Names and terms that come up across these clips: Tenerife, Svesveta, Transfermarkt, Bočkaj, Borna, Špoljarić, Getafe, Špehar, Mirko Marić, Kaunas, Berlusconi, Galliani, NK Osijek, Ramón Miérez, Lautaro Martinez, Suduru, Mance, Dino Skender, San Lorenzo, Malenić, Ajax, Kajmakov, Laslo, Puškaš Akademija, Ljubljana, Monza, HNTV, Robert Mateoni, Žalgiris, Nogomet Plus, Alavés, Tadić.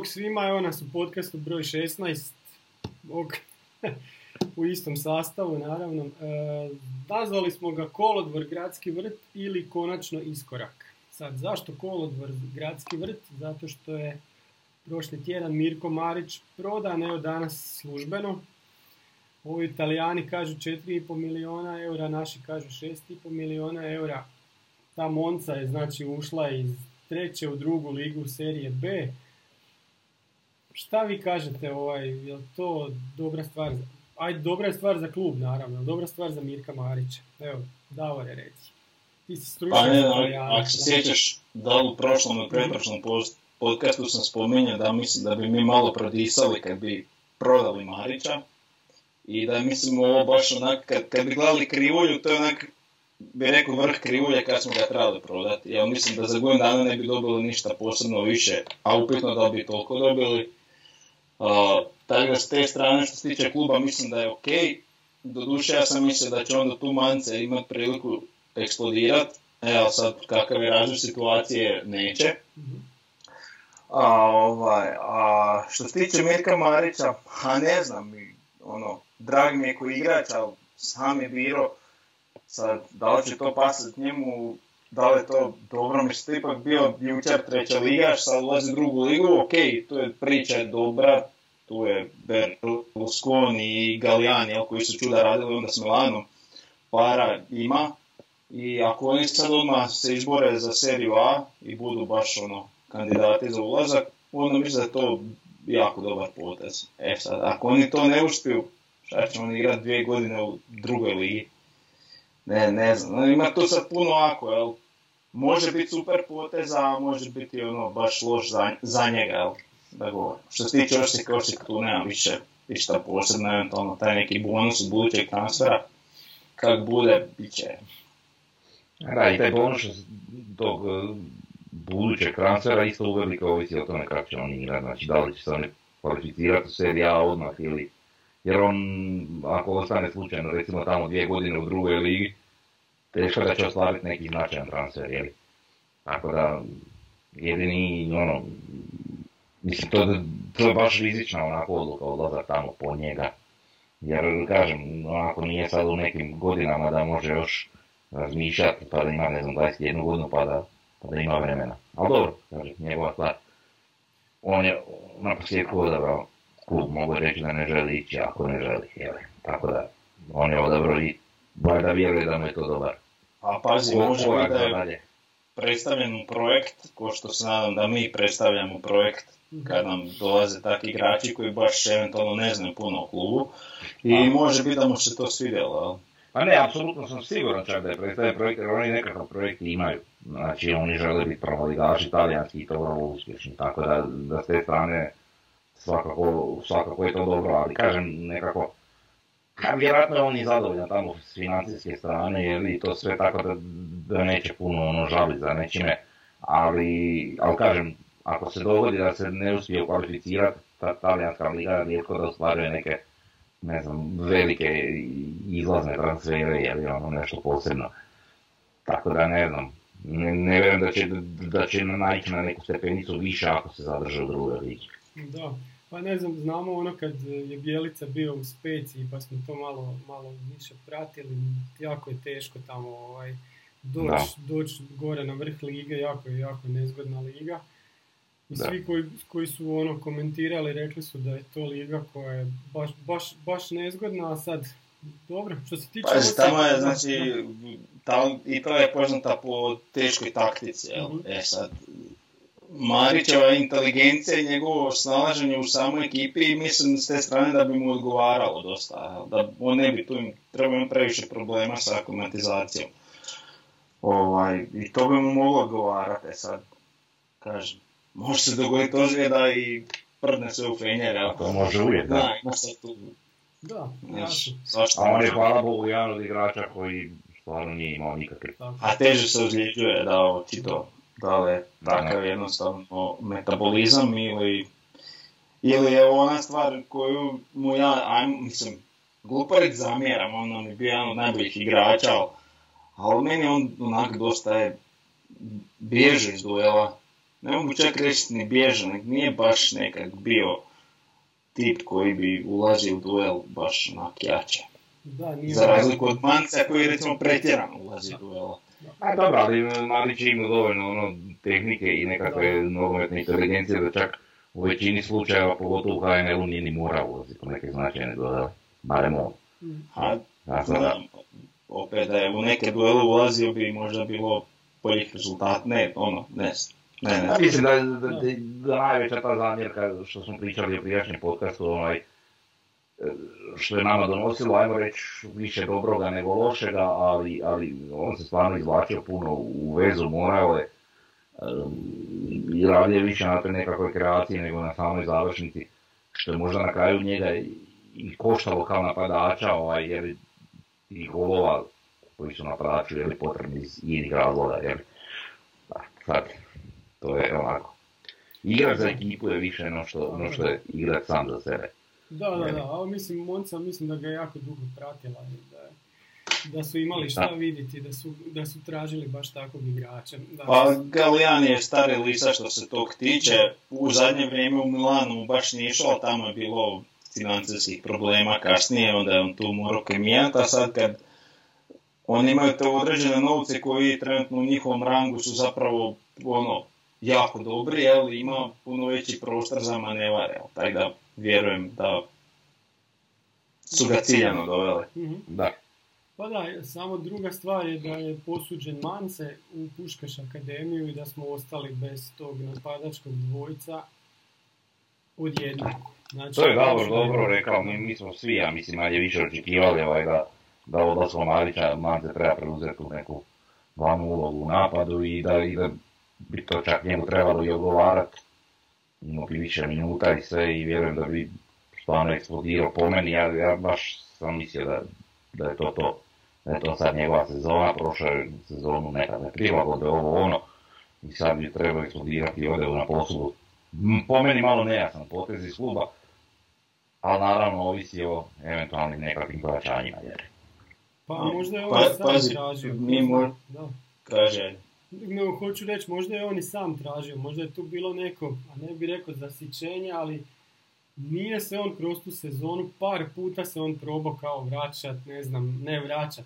Bog svima, evo nas u podcastu broj 16, Bog, u istom sastavu naravno. Nazvali smo ga Kolodvor Gradski vrt ili konačno iskorak. Sad, zašto Kolodvor Gradski vrt? Zato što je prošli tjedan Mirko Marić prodan, evo danas službeno. Ovi Italijani kažu 4,5 milijuna eura, naši kažu 6,5 milijuna eura. Ta Monza je znači ušla iz treće u drugu ligu serije B. Šta vi kažete, je li to dobra stvar? Ajde, dobra je stvar za klub, naravno, dobra stvar za Mirka Marića. Evo, Davore, reci. Ti si stručan. Pa ne, ako se sjećaš da u prošlom i pretprošlom podcastu sam spominjao da mislim da bi mi malo prodisali kad bi prodali Marića. I da mislim ovo baš onak, kad bi gledali krivulju, to je onak, bi rekao vrh krivulje kad smo ga trebali prodati. Ja mislim da za godinu dana ne bi dobili ništa posebno više, a upitno da bi toliko dobili. Tako da s te strane što se tiče kluba mislim da je ok. Doduše ja sam mislio da će onda tu Mance imati priliku eksplodirati. Evo sad kakav je razvoj situacije neće. A što se tiče Mirka Marića, a ne znam, drag mi je ko igrač, ali sam je biro. Sad, da li će to pasati njemu, da li je to dobro, mislim, ipak bio jučer treća ligaš, sad ulazi drugu ligu, ok, tu je priča dobra, tu je Berlusconi i Galliani, koji su čuda radili onda s Milanom, para ima, i ako oni sad odmah se izbore za seriju A i budu baš kandidati za ulazak, onda mislim da je to jako dobar potez. Sad, ako oni to ne uspiju, šta će oni igrati 2 godine u drugoj ligi? Ne znam, ima tu sad puno ako, jel? Može biti super potez, a može biti baš loš za njega, jel? Da govorim. Što se tiče Osijeka, tu nema više ništa posebno, eventualno taj neki bonus od budućeg transfera, kak bude, bit će. Da, i taj bonus tog budućeg transfera isto uvelike ovisi o tome kako će on igrati, znači da li će se on kvalificirati u seriji A odmah ili... Jer on, ako ostane slučajno, recimo tamo 2 godine u drugoj ligi, teško da će ostvariti neki značajan transfer, jel? Tako da, jedini, mislim, to je baš rizična onako odluka odlaza tamo po njega. Jer, kažem, onako nije sad u nekim godinama da može još razmišljati, pa da ima, 21 godinu, pa da ima vremena. Ali dobro, kažem, njegova stvar. On je na posljedku odabrao. Klub mogu reći da ne želi ići, ako ne želi, tako da on je odabro i bar da vjeruje da mu je to dobar. A pazi, može biti da je predstavljen projekt, ko što se nadam da mi predstavljamo projekt, kad nam dolaze takvi igrači koji baš eventualno ne znaju puno o klubu, i može biti da mu se to svidjelo. Pa ne, apsolutno sam siguran čak da je predstavljen projekt, jer oni nekakav projekt imaju, znači oni žele biti prvoligaši talijanski i to vrlo uspješni, tako da s te strane... Svakako je to dobro, ali kažem nekako, vjerojatno je on i zadovoljan tamo s financijske strane, jer i to sve tako da neće puno žaliti za nečime, ali kažem, ako se dogodi da se ne uspije kvalificirati, ta talijanska liga rijetko da ostvaruje neke, velike izlazne transfere, ili nešto posebno, tako da ne znam. Ne vjerujem da će naići na neku stepenicu više ako se zadrže u drugoj ligi. Da, pa znamo kad je Bjelica bio u Speciji pa smo to malo više pratili, jako je teško tamo doći gore na vrh lige, jako nezgodna liga. I svi koji su komentirali rekli su da je to liga koja je baš nezgodna, a sad... Dobro, što se tiče... Tamo je, i to je poznata po teškoj taktici, jel? Sad, Marićeva inteligencija i njegovo snalaženje u samoj ekipi, mislim, s te strane da bi mu odgovaralo dosta, da on ne bi tu trebao previše problema sa aklimatizacijom. I to bi mu moglo odgovarati, sad, kažem, može se dogoditi ozljeda i prdne se u fenjer, jel? To može uvijek, da. Ima sad tu... Da, jasno. A on je hvala Bogu jedan od igrača koji stvarno nije imao nikakve. A teže se ozljeđuje da očito da li je takav jednostavno metabolizam ili je ona stvar koju mu gluparit zamjeram, on nam je bio jedan od najboljih igrača, ali meni on onak dosta bježi iz duela. ne mogu čak reći ni bježan, nije baš nekak bio tip koji bi ulazio u duel baš onak jače. Za razliku od Mance koji je recimo pretjerano ulazi u duel. A dobro, ali Marić ima dovoljno tehnike i nekakve nogometne inteligencije da čak u većini slučajeva, pogotovo u HNL-u, nije ni morao ulaziti u neke značajne duele, barem ovo. Opet da je u neke duele ulazio bi možda bilo boljih rezultat, ne. Mislim da najveća ta zamjerka što smo pričali u prijašnjem podcastu, što je nama donosilo, ajmo reći više dobroga nego lošega, ali on se stvarno izvlačio puno u vezu, morao je i radio više na toj nekakvoj kreaciji nego na samoj završnici, što je možda na kraju njega i koštalo kao napadača, jer i golova koji su napadaču potrebni iz jednih razloga, sad, to je onako. Igrač za ekipu je više ono što je igrač sam za sebe. Da, ali mislim, Monca mislim da ga je jako dugo pratila i da su imali šta vidjeti, da su tražili baš takvog igrača. Pa Galliani je stari lisa što se tog tiče, u zadnje vrijeme u Milanu baš nije išao, tamo je bilo financijskih problema kasnije, onda je on tu morao kemijati, a sad kad oni imaju te određene novce koji trenutno u njihovom rangu su zapravo jako dobri, ima puno veći prostor za manevar, tako da vjerujem da su ga ciljano dovele. Mm-hmm. Da. Pa da, samo druga stvar je da je posuđen Mance u Puškaš Akademiju i da smo ostali bez tog napadačkog dvojca odjednom. Znači, to je dobro rekao, mi smo svi, ja mislim, ali je više očekivali da odlaslo Marića, Mance treba preuzeti neku glavnu ulogu u napadu i da bi to čak njemu trebalo i odgovarati. Imao bi više minuta i sve i vjerujem da bi stvarno eksplodirao po meni, ja baš sam mislio da je to. Da je to sad njegova sezona, prošla je sezonu nekada prilagodbe, i sad bi trebao eksplodirati i ode na poslu. Po meni malo nejasan potez iz kluba, ali naravno ovisi o eventualnim nekakvim pojačanjima. Pa možda je sam tražio. Kaže. No, hoću reći, možda je on i sam tražio, možda je tu bilo neko, a ne bih rekao zasićenje, ali nije se on kroz tu sezonu, par puta se on probao kao vraćat,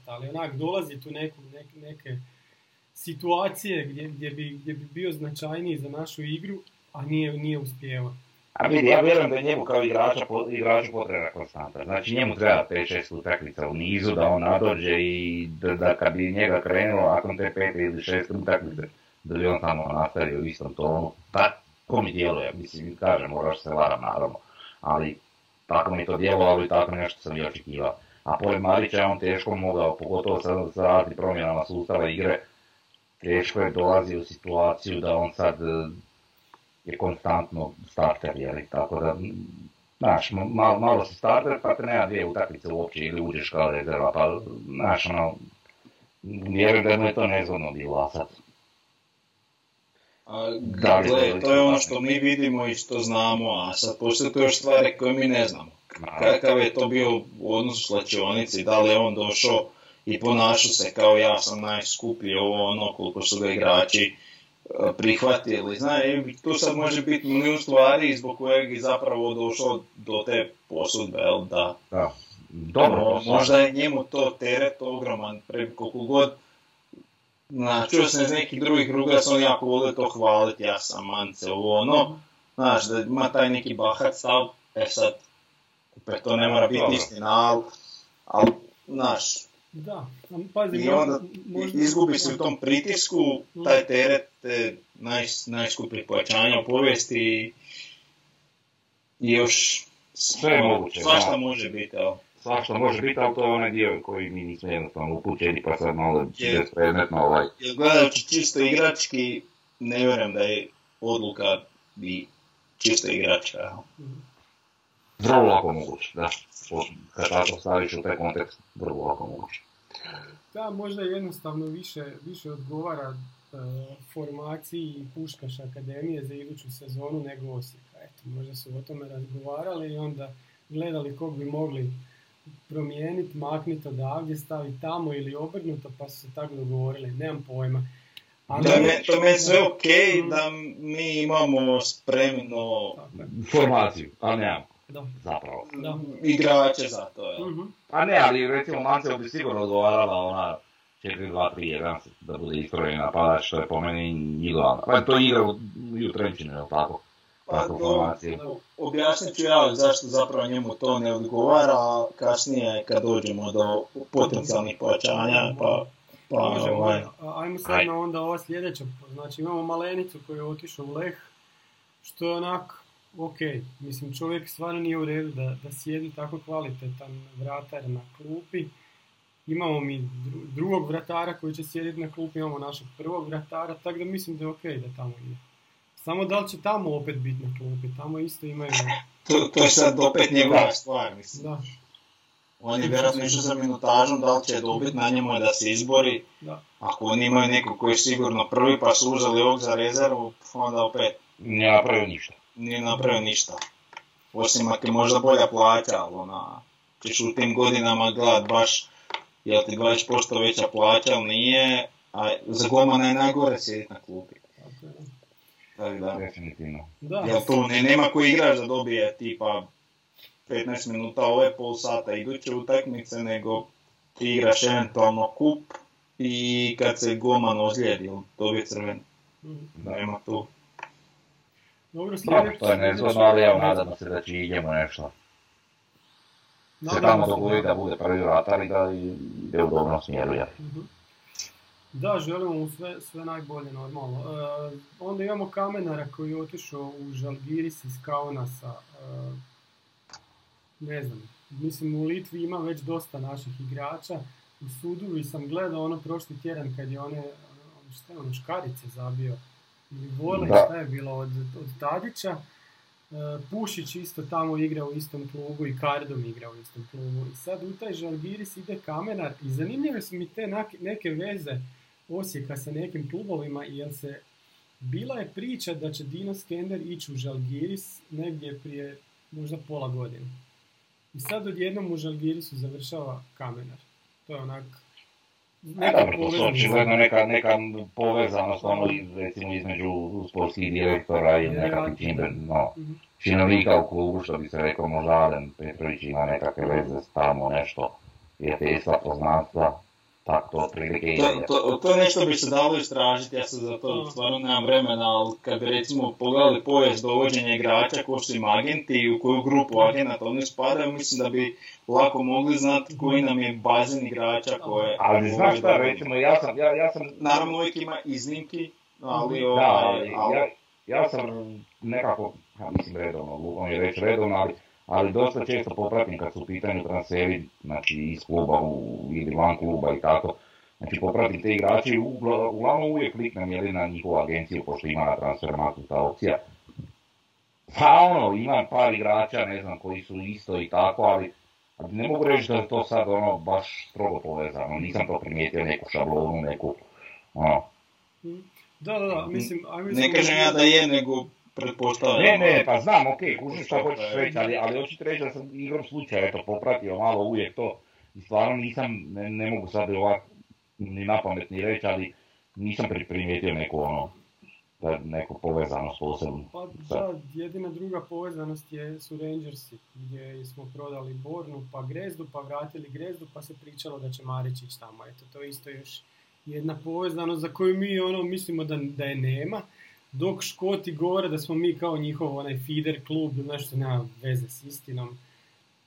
ali onak dolazi tu neke situacije gdje bi bio značajniji za našu igru, a nije uspijeva. Ja vjerujem da je njemu kao igraču potrebna konstanta, znači njemu treba 5-6 utakmica u nizu da on nadođe i da kad bi njega krenuo, nakon te 5 ili 6 utakmica, da bi on tamo nastavio u istom tonu, tako mi djeluje, mislim, kažem, moraš se varam naravno, ali tako mi to djelovalo i tako nešto sam i očekivao. A pored Marića je on teško mogao, pogotovo sa raznim promjenama sustava igre, teško je dolazi u situaciju da on sad je konstantno starter, tako da, znaš, malo si starter, pa te nema dvije utakmice uopće ili uđeš kao rezerva, pa, znaš, vjerujem da mu je to nezgodno bilo, sad. Dakle, to je ono što mi vidimo i što znamo, a sad postoje to još stvari koje mi ne znamo. Kakav je to bio odnos u slačionici, da li je on došao i ponašao se kao ja sam najskuplji, koliko su ga igrači prihvatili, tu sad može biti milijun stvari zbog kojeg je zapravo došlo do te posudbe, da. Dobro, možda je njemu to teret ogroman, koliko god, čuo sam iz nekih drugih kruga, sam jako volio to hvaliti, ja sam Mance, znaš, da ima taj neki bahat stav, sad, to ne mora biti istina, ali, znaš, da, pazi, i onda izgubi se u tom pritisku, taj teret najskupljih pojačanja u povijesti i još sve moguće. Svašta može biti, Svašta može biti, ali to je onaj dio koji mi nismo jednostavno upućeni, pa sad malo bespredmetno Gledajući čisto igrački, ne vjerujem da je odluka bi čisto igračka. Vrlo lako moguće, da. Kad tako staviš u taj kontekst, vrlo lako moguće. Da, možda jednostavno više odgovara formaciji Puškaš Akademije za iduću sezonu nego Osijeka. Eto, možda su o tome razgovarali i onda gledali kog bi mogli promijeniti, maknuti odavdje, staviti tamo ili obrnuto, pa su se tako dogovorili, nemam pojma. To meni sve ok da mi imamo spremno formaciju, ali nemamo. Zapravo. Igrače za to, je. A ne, ali recimo Mance bi sigurno odgovarala ona 4-2-3-11 da bude istrojena napadač, što je po meni idealno. Pa to igra i u Trenčinu, je li tako? Pa to, objasnit ću ja zašto zapravo njemu to ne odgovara, a kasnije kad dođemo do potencijalnih pojačanja, pa može, ovaj. Ajmo sad na onda ova sljedeća, znači imamo Malenicu koji je otišao u Leh, što je onak, ok, mislim čovjek stvarno nije u redu da sjedi tako kvalitetan vratar na klupi. Imamo mi drugog vratara koji će sjediti na klupi, imamo našeg prvog vratara, tako da mislim da je ok da tamo ide. Samo da li će tamo opet biti na klupi, tamo isto imaju... To je sad opet njegova stvar, mislim. Da. On je vjerojatno išao za minutažom, da li će dobiti, na njemu je da se izbori. Da. Ako oni imaju neko koji je sigurno prvi pa su uzeli ovog za rezervu, onda opet... Nije napravio ništa. Osim ako je možda bolja plaća, ali ona... ćeš u tim godinama gledat baš, jel ti 20% veća plaća, ali nije... A za golmana je najgore sjediti na klupi. Okay. Da. Definitivno. Da. Jel tu nema koji igrač da dobije tipa 15 minuta ove, pol sata iduće utakmice, nego ti igraš eventualno kup i kad se golman ozlijedi, dobije crveni. Da, ima tu. Dobro, to je nezgodno, ali evo nadamo se da će i njemu nešto. Se tamo dogovori da bude prvi vratar i da je u dobrom smjeru. Ja. Da, želimo mu sve najbolje, normalno. Onda imamo Kamenara koji je otišao u Žalgiris iz Kaunasa. Ne znam, mislim u Litvi ima već dosta naših igrača. U Suduru i sam gledao ono prošli tjedan kad je one škarice zabio. Ili vole, šta je bilo od Tadića. Pušić isto tamo igra u istom klubu i Kardum igra u istom klubu. I sad u taj Žalgiris ide Kamenar i zanimljive su mi te neke veze Osijeka sa nekim klubovima, jer se bila je priča da će Dino Skender ići u Žalgiris negdje prije možda pola godine. I sad odjednom u Žalgirisu završava Kamenar. To je onak... Dobro, to su očigledno neka povezanost ono, recimo, između sportskih direktora i nekakvih činovnika u klubu, što bi se rekao možda Alen Petrović ima nekakve veze s tamo nešto, prijateljstva, poznanstva, tako to otprilike ide. To nešto bi se dalo istražiti, ja se za to stvarno nemam vremena, ali kad bi recimo pogledali povijest dovođenja igrača ko su im agenti i u koju grupu agenata oni spadaju, mislim da bi lako mogli znati koji nam je bazen igrača koje... Ali znaš šta, recimo, ja sam... Naravno uvijek ima iznimki, ali... Ja sam nekako, mislim redovno, on je reći redovno, ali dosta često popratim kad su u pitanju transferi, znači iz kluba ili van kluba i tako. Znači popratim te igrače i uglavnom uvijek kliknem na njihovu agenciju, pošto ima na transfermarktu ta opcija. Pa ono, imam par igrača, ne znam, koji su isto i tako, ali ne mogu reći da je to sad ono baš strogo povezano, nisam to primijetio neku šablonu, neku, ono. Da, mislim... Ne kažem ja da je, nego... Ne, pa znam, okej, kužim šta hoćeš reći, ali hoćete reći da sam igrom slučaja eto, popratio malo uvijek to i stvarno nisam, ne mogu sad ovako ni napamet ni reći, ali nisam primijetio neku ono, neku povezanost posebno. Pa da, jedina druga povezanost su Rangersi, gdje smo prodali Bornu pa Grezdu, pa vratili Grezdu, pa se pričalo da će Marić ići tamo, eto, to je isto još jedna povezanost za koju mi ono mislimo da je nema. Dok Škoti govore da smo mi kao njihov onaj feeder klub ili nešto nema veze s istinom,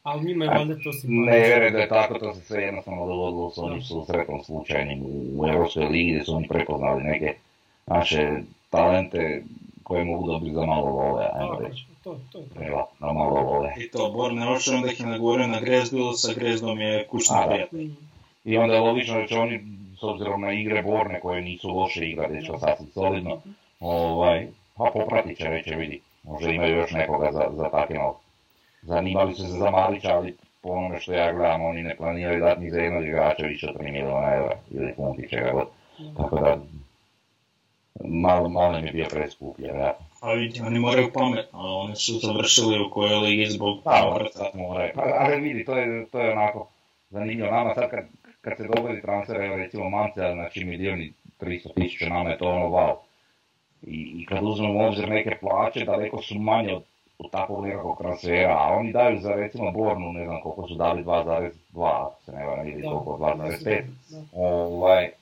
ali njima je valjda to simpatično. Ne vjerujem da je tako, to se sve jednostavno dogodilo s onim susretom slučajnim u Europskoj ligi gdje su oni prepoznali neke naše talente koje mogu dobiti za malo love, ajmo reći. To. Na malo love. I to, Borne očerom da ih je nagovorio na Grezdu, ili sa Grezdom je kućni prijatelj. I onda je logično da će oni, s obzirom na igre Borne koje nisu loše igra, već to sasvim solidno, pa popratit će, reće vidi, možda imaju još nekoga za takve novce. Zanimali su se za Marića, ali po onome što ja gledam, oni ne planiraju dati ni za jednog igrača više od 3 milijuna eura ili funti čega god. Tako da, malo mi je bio preskuplje, vjerojatno. A vidi, oni moraju pametno, oni su završili u kojoj ligi zbog... Ali vidi, to je onako zanimljivo. Nama sad kad se dogodi transfer, recimo Manca, znači milioni 300.000 nama je to ono wow. I kad uzmemo u obzir neke plaće, daleko su manje od takvog nekakvog transfera, a oni daju za recimo Bornu, ne znam koliko su dali, 2,2, se ne varam, ili koliko, 2,5.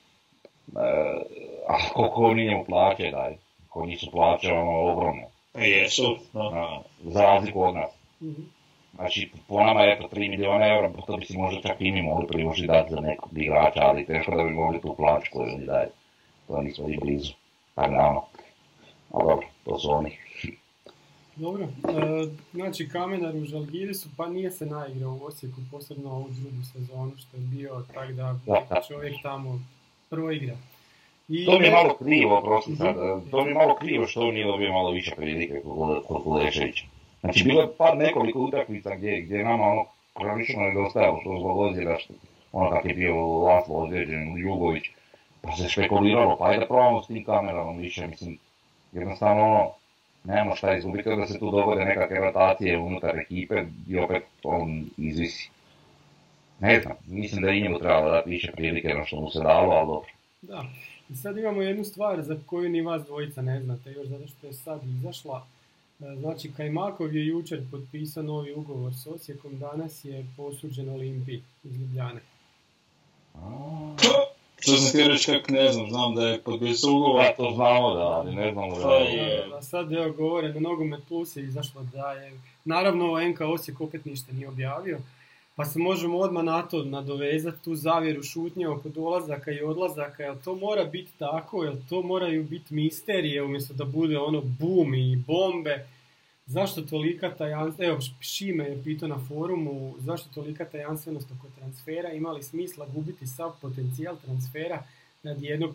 A koliko oni njemu plaće daju, koji nisu plaće ono ogromne. Jesu, da. Za razliku od nas. Znači, po nama je to 3 milijuna eura, to bi si možda čak i mi mogli priušiti dati za nekog igrača, ali teško da bi mogli tu plaću koju oni daju. To nismo i blizu, tako da ono. A dobro, to su oni. Dobro, znači Kamenar u Žalgirisu, pa nije se naigrao u Osijeku, posebno ovu drugu sezonu što je bio, tako da čovjek tamo prvo igra. I... To mi je malo krivo, prosim sad, to mi je malo krivo što nije dobio malo više prilike kod Kuleševića. Znači, bilo je par nekoliko utakmica gdje je nama ono kronično nedostajalo što zbog ozira, ono kak je bio Laslo određen, Jugović, pa se špekuliralo, pa ajde probamo s tim Kameralom više, mislim, jednostavno ono, nemamo šta izgubiti da se tu dogode nekakve rotacije unutar ekipe i opet on izvisi. Ne znam, mislim da i njemu trebalo dati više prilike na što mu se dalo, ali dobro. Da, i sad imamo jednu stvar za koju ni vas dvojica ne znate, još zato što je sad izašla. Znači, Kajmakov je jučer potpisao novi ugovor s Osijekom, danas je posuđen Olimpiji iz Ljubljane. Što sam ti reći kako ne znam, znam da je potpisao ugovor, a to znamo da, ali ne znamo da je... A sad evo govore, na Nogomet Plus je izašlo da je... Naravno, NK Osijek opet ništa nije objavio, pa se možemo odmah na to nadovezati, tu zavjeru šutnje oko dolazaka i odlazaka, jel to mora biti tako, jel to moraju biti misterije, umjesto da bude ono bum i bombe. Zašto tolika tajanstvenost, evo Šime je pitao na forumu, zašto tolika tajanstvenost oko transfera, imali smisla gubiti sav potencijal transfera radi jednog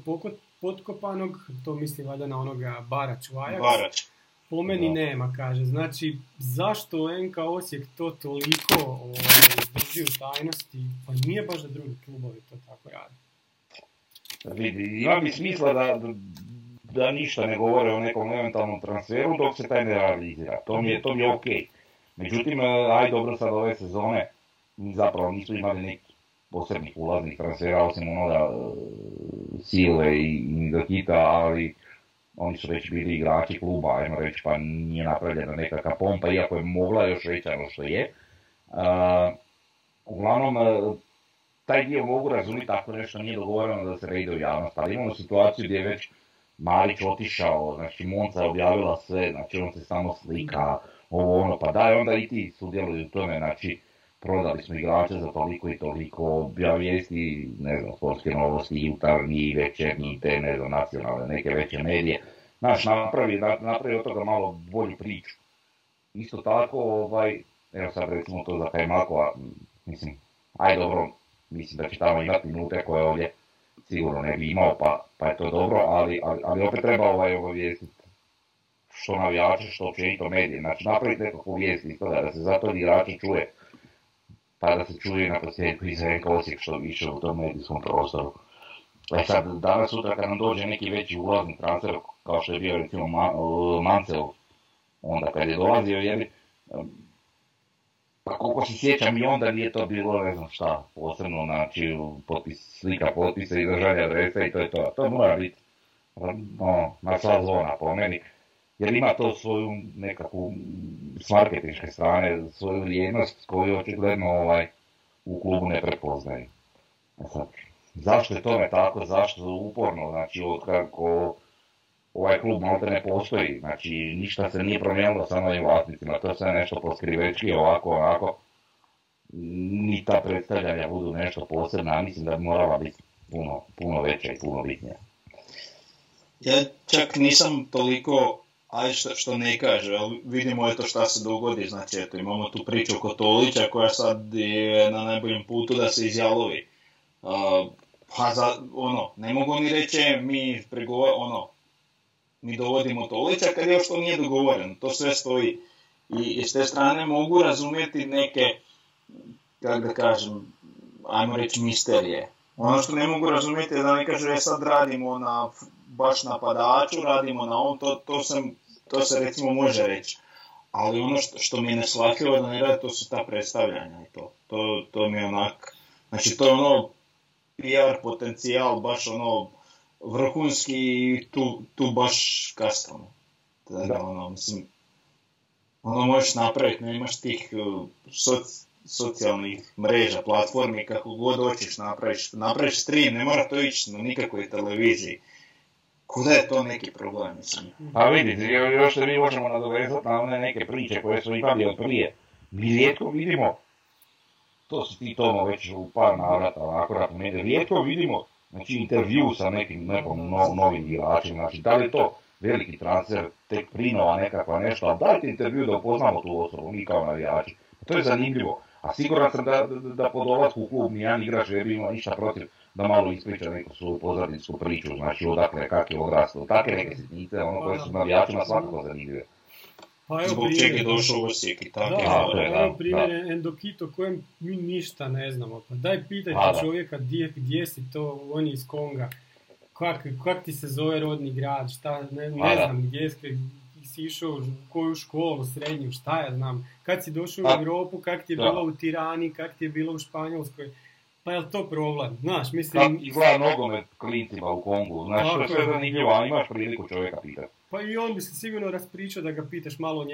potkopanog, to misli valjda na onoga Baraču Ajax. Barač. Po meni nema, kaže. Znači, zašto NK Osijek to toliko drži u tajnosti? Pa nije baš da drugi klubovi to tako radi. Vidi, ima mi smisla da ništa ne govore o nekom eventualnom transferu dok se taj ne realizira. To mi je okej. Međutim, aj dobro sad ove sezone zapravo nisu imali nekih posebnih ulaznih transfera, osim onoga Sile i Dokita, ali... Oni su već bili igrači kluba, ajmo reći, pa nije napravljena nekakva pompa, iako je mogla još veća ono što je. Uglavnom, taj dio mogu razumjeti tako nešto nije dogovoreno da se ne ide u javnost, ali imamo situaciju gdje je već Marić otišao, znači Monza je objavila sve, znači on se samo slika, ovo ono, pa daj onda i ti sudjeluju u tome, znači prodali smo igrače za toliko i toliko, objavijesti, ne znam, sportske novosti, i jutarnji, i večernji, te, ne znam, nacionalne, neke veće medije. Znaš, napravi od toga malo bolju priču. Isto tako, evo sad recimo to za Kajmakova, mislim, aj dobro, mislim da će tamo imati minute koje ovdje sigurno ne bi imao, pa je to dobro, ali opet treba obavijestiti što navijače, što općenito medije. Znači, napraviti nekakvu vijest iz toga, da se zato igrače čuje, pa da se čuje na posljedku i za NK Osijek što više u tom medijskom prostoru. E sad, danas sutra kad nam dođe neki veći ulazni transfer, kao što je bio recimo Manceov, onda kad je dolazio, pa koliko se sjećam i onda nije to bilo, ne znam šta, posebno, znači, potpis, slika potpisa i držanje adresa i to je to. To mora biti na sva zona po meni, jer ima to svoju nekakvu s marketinške strane, svoju vrijednost koju očigledno u klubu ne prepoznaju. Sad, zašto je tome tako, zašto uporno, znači otkako ovaj klub malo ne postoji, znači ništa se nije promijenilo sa novim vlasnicima, to se nešto poskrivečki ovako, ni ta predstavljanja budu nešto posebna, a mislim da bi morala biti puno veća i puno bitnija. Ja čak nisam toliko... Ali što ne kaže, vidimo eto šta se dogodi, znači eto imamo tu priču oko Tolića koja sad je na najboljem putu da se izjalovi. Ne mogu ni reći mi mi dovodimo Tolića kad još to nije dogovoreno, to sve stoji. I s te strane mogu razumjeti neke, kako da kažem, ajmo reći misterije. Ono što ne mogu razumjeti je da ne kažu sad radimo baš napadaču, radimo na ovom, to se recimo može reći. Ali ono što mi je neshvatljivo da ne radi, to su ta predstavljanja i to. To mi je onak... Znači to je PR potencijal, baš vrhunski i tu baš kaskamo. Tada, ono, mislim, ono možeš napraviti, ne imaš tih socijalnih mreža, platformi, kako god hoćeš napraviš stream, ne mora to ići na nikakvoj televiziji. Kuda je to neki problem, mislim? Pa vidite, još se mi možemo nadovezati na one neke priče koje su imali od prije. Mi rijetko vidimo, to si ti Tomo već u par navrata, onako napomenuo, rijetko vidimo, znači, intervju sa nekom novim igračem, znači, da li to veliki transfer, tek prinova nekakva nešto, ali dajte intervju da upoznamo tu osobu, mi kao navijači. To je zanimljivo, a siguran sam da po dolasku u klub nijedan igrač ne bi imao ništa protiv da malo ispriča neku svoju pozadinsku priču, znači odakle, kak je odrastao, takve neke sitnice, ono koje su navijačima svakako zanimljive. Pa evo primjer, Endokito kojem mi ništa ne znamo, pa daj pitajte čovjeka gdje si to, on je iz Konga, kak ti se zove rodni grad, šta, ne znam gdje je, si išao u koju školu, srednju, šta ja znam, kad si došao u Europu, kak ti je bilo u Tirani, kak ti je bilo u Španjolskoj, pa je li to problem, znaš, mislim... Kak izgleda nogomet klincima u Kongu, znaš, to je sve zanimljivo, ali imaš priliku čovjeka pitati. Pa i on bi se sigurno raspričao da ga pitaš malo o